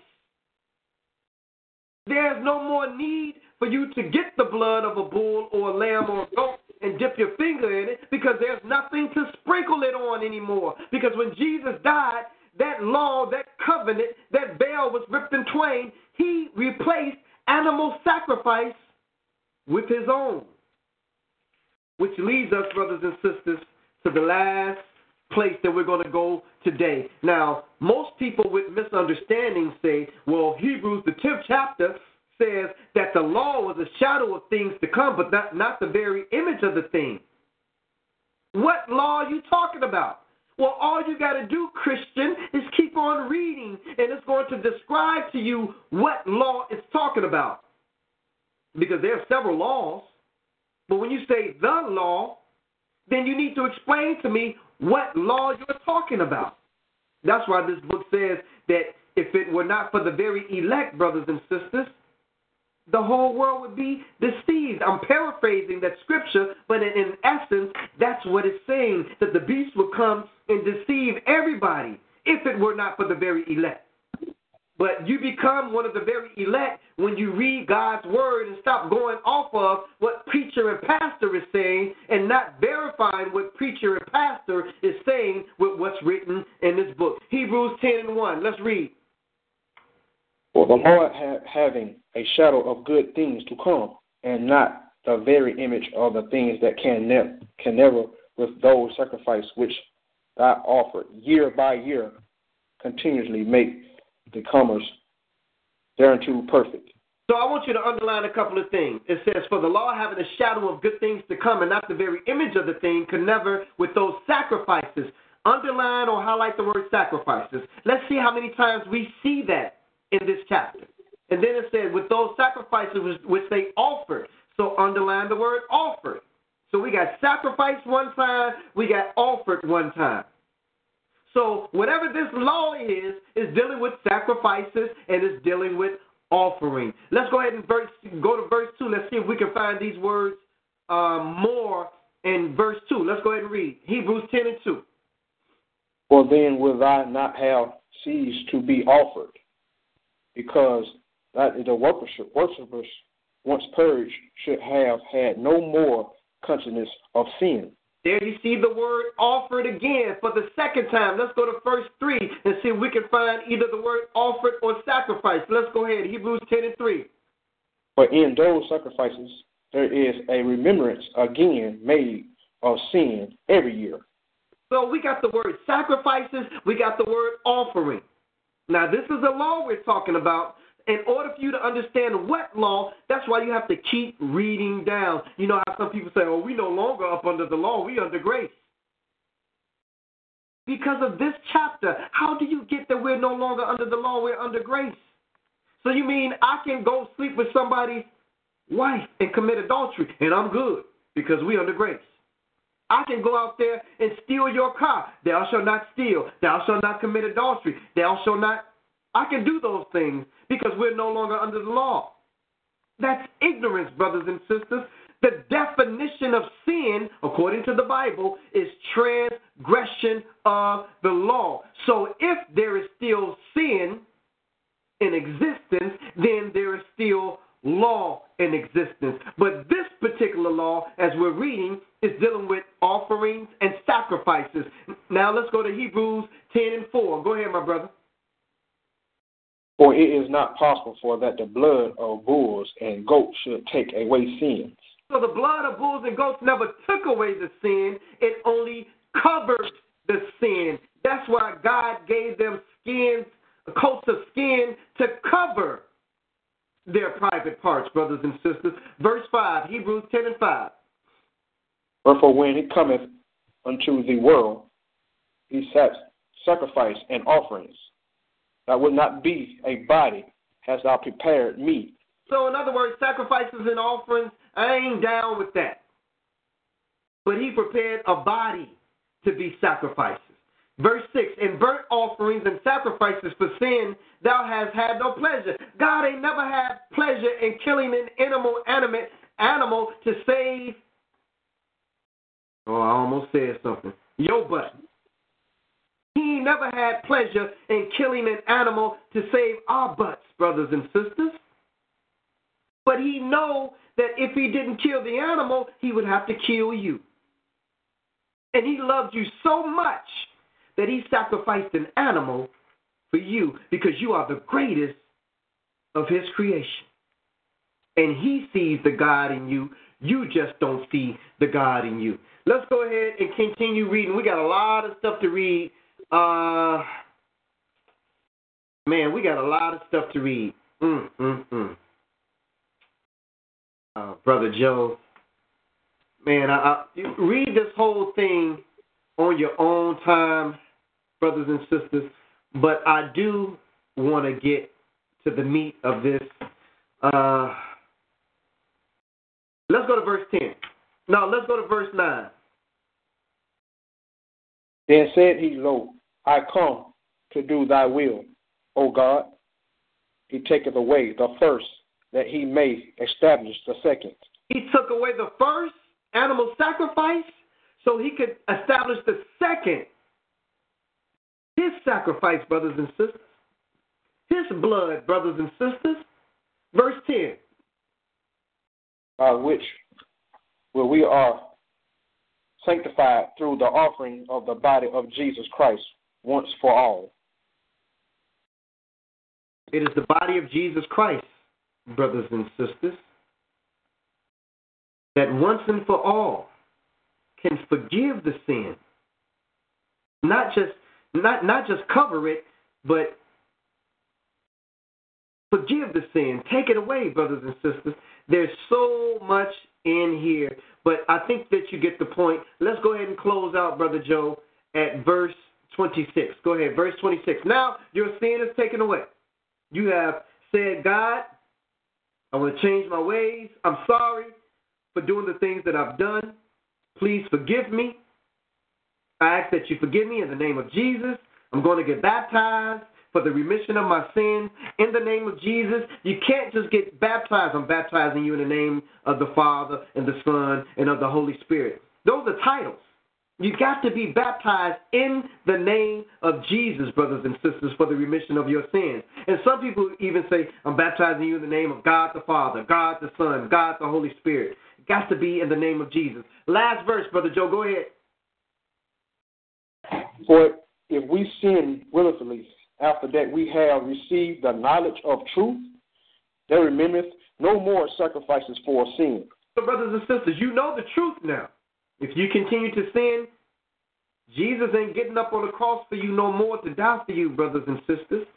There's no more need for you to get the blood of a bull or a lamb or a goat and dip your finger in it, because there's nothing to sprinkle it on anymore. Because when Jesus died, that law, that covenant, that veil was ripped in twain. He replaced animal sacrifice with his own. Which leads us, brothers and sisters, to the last place that we're going to go today. Now, most people with misunderstanding say, well, Hebrews, the tenth chapter, says that the law was a shadow of things to come, but not, not the very image of the thing. What law are you talking about? Well, all you got to do, Christian, is keep on reading, and it's going to describe to you what law it's talking about. Because there are several laws, but when you say the law, then you need to explain to me what law you're talking about. That's why this book says that if it were not for the very elect, brothers and sisters, the whole world would be deceived. I'm paraphrasing that scripture, but in essence, that's what it's saying, that the beast would come and deceive everybody if it were not for the very elect. But you become one of the very elect when you read God's word and stop going off of what preacher and pastor is saying and not verifying what preacher and pastor is saying with what's written in this book. Hebrews ten and one. Let's read. For well, the Lord ha- having a shadow of good things to come, and not the very image of the things that can, ne- can never with those sacrifice which thou offered year by year, continuously make the comers thereunto perfect. So I want you to underline a couple of things. It says, for the law having a shadow of good things to come, and not the very image of the thing, can never with those sacrifices. Underline or highlight the word sacrifices. Let's see how many times we see that in this chapter. And then it said, with those sacrifices which they offered. So underline the word offered. So we got sacrifice one time, we got offered one time. So whatever this law is, is dealing with sacrifices and it's dealing with offering. Let's go ahead and verse, go to verse two. Let's see if we can find these words uh, more in verse two. Let's go ahead and read Hebrews ten and two. For then will I not have ceased to be offered because that the worshipers, worshipers once purged, should have had no more consciousness of sin. There you see the word offered again for the second time. Let's go to verse three and see if we can find either the word offered or sacrifice. Let's go ahead, Hebrews ten and three. But in those sacrifices, there is a remembrance again made of sin every year. So we got the word sacrifices, we got the word offering. Now this is a law we're talking about. In order for you to understand what law, that's why you have to keep reading down. You know how some people say, oh, we no longer up under the law, we under grace. Because of this chapter, how do you get that we're no longer under the law, we're under grace? So you mean I can go sleep with somebody's wife and commit adultery, and I'm good because we under grace. I can go out there and steal your car. Thou shalt not steal. Thou shalt not commit adultery. Thou shalt not. I can do those things because we're no longer under the law. That's ignorance, brothers and sisters. The definition of sin, according to the Bible, is transgression of the law. So if there is still sin in existence, then there is still law in existence. But this particular law, as we're reading, is dealing with offerings and sacrifices. Now let's go to Hebrews ten and four. Go ahead, my brother. For it is not possible for that the blood of bulls and goats should take away sins. So the blood of bulls and goats never took away the sin. It only covered the sin. That's why God gave them skins, coats of skin to cover their private parts, brothers and sisters. Verse five, Hebrews ten and five. Wherefore when he cometh unto the world, he sacrifice and offerings. That would not be a body, hast thou prepared me. So in other words, sacrifices and offerings, I ain't down with that. But he prepared a body to be sacrifices. Verse six, in burnt offerings and sacrifices for sin, thou hast had no pleasure. God ain't never had pleasure in killing an animal, animate, animal to save. Oh, I almost said something. Yo, but. He never had pleasure in killing an animal to save our butts, brothers and sisters. But he know that if he didn't kill the animal, he would have to kill you. And he loved you so much that he sacrificed an animal for you because you are the greatest of his creation. And he sees the God in you. You just don't see the God in you. Let's go ahead and continue reading. We got a lot of stuff to read. Uh, man, we got a lot of stuff to read. Mm, mm, mm. Uh, Brother Joe, man, I, I, read this whole thing on your own time, brothers and sisters, but I do want to get to the meat of this. Uh, let's go to verse ten. No, let's go to verse nine. Then said he, Lo, I come to do thy will, O God. He taketh away the first, that he may establish the second. He took away the first animal sacrifice so he could establish the second. His sacrifice, brothers and sisters. His blood, brothers and sisters. Verse ten. By which, where we are sanctified through the offering of the body of Jesus Christ once for all. It is the body of Jesus Christ, brothers and sisters, that once and for all can forgive the sin. Not just not not just cover it, but forgive the sin. Take it away, brothers and sisters. There's so much in here, but I think that you get the point. Let's go ahead and close out, Brother Joe, at verse twenty-six. Go ahead, verse twenty-six. Now your sin is taken away. You have said, God, I want to change my ways. I'm sorry for doing the things that I've done. Please forgive me. I ask that you forgive me in the name of Jesus. I'm going to get baptized for the remission of my sins, in the name of Jesus. You can't just get baptized. I'm baptizing you in the name of the Father and the Son and of the Holy Spirit. Those are titles. You got to be baptized in the name of Jesus, brothers and sisters, for the remission of your sins. And some people even say, I'm baptizing you in the name of God the Father, God the Son, God the Holy Spirit. It got to be in the name of Jesus. Last verse, Brother Joe, go ahead. For if we sin willfully, after that we have received the knowledge of truth, there remaineth no more sacrifices for sin. So, brothers and sisters, you know the truth now. If you continue to sin, Jesus ain't getting up on the cross for you no more to die for you, brothers and sisters.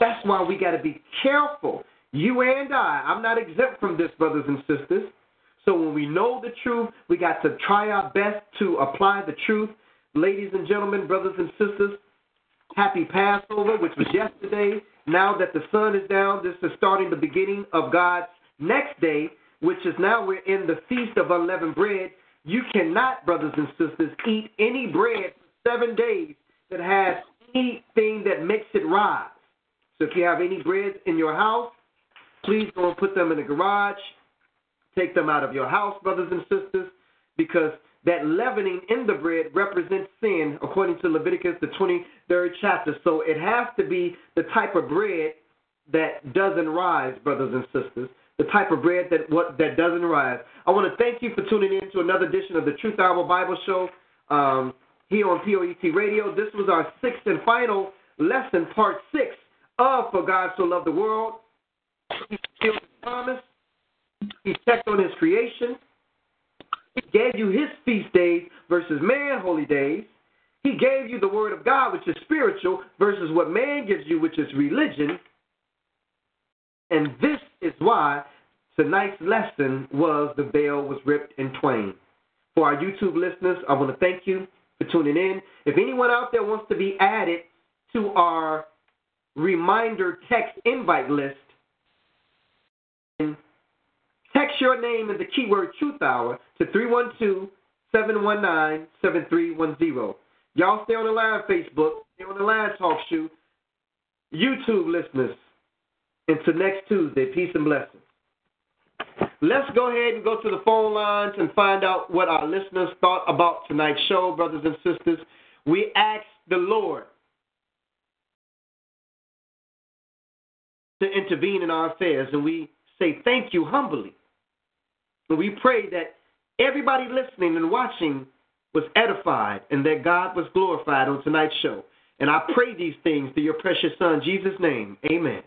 That's why we got to be careful. You and I, I'm not exempt from this, brothers and sisters. So when we know the truth, we got to try our best to apply the truth. Ladies and gentlemen, brothers and sisters, happy Passover, which was yesterday. Now that the sun is down, this is starting the beginning of God's next day, which is now we're in the Feast of Unleavened Bread. You cannot, brothers and sisters, eat any bread for seven days that has anything that makes it rise. So if you have any bread in your house, please go and put them in the garage. Take them out of your house, brothers and sisters, because that leavening in the bread represents sin, according to Leviticus, the twenty-third chapter. So it has to be the type of bread that doesn't rise, brothers and sisters. The type of bread that what that doesn't rise. I want to thank you for tuning in to another edition of the Truth Hour Bible Show um, here on P O E T Radio. This was our sixth and final lesson, part six of For God So Loved the World. He fulfilled his promise. He checked on his creation. He gave you his feast days versus man holy days. He gave you the word of God, which is spiritual, versus what man gives you, which is religion. And this is why tonight's lesson was The Veil Was Ripped in Twain. For our YouTube listeners, I want to thank you for tuning in. If anyone out there wants to be added to our reminder text invite list, text your name and the keyword Truth Hour to three one two, seven one nine, seven three one zero. Y'all stay on the line, Facebook. Stay on the line, Talk Shoe. YouTube listeners. Until next Tuesday, peace and blessings. Let's go ahead and go to the phone lines and find out what our listeners thought about tonight's show, brothers and sisters. We asked the Lord to intervene in our affairs, and we say thank you humbly. And we pray that everybody listening and watching was edified and that God was glorified on tonight's show. And I pray these things through your precious Son, Jesus' name. Amen.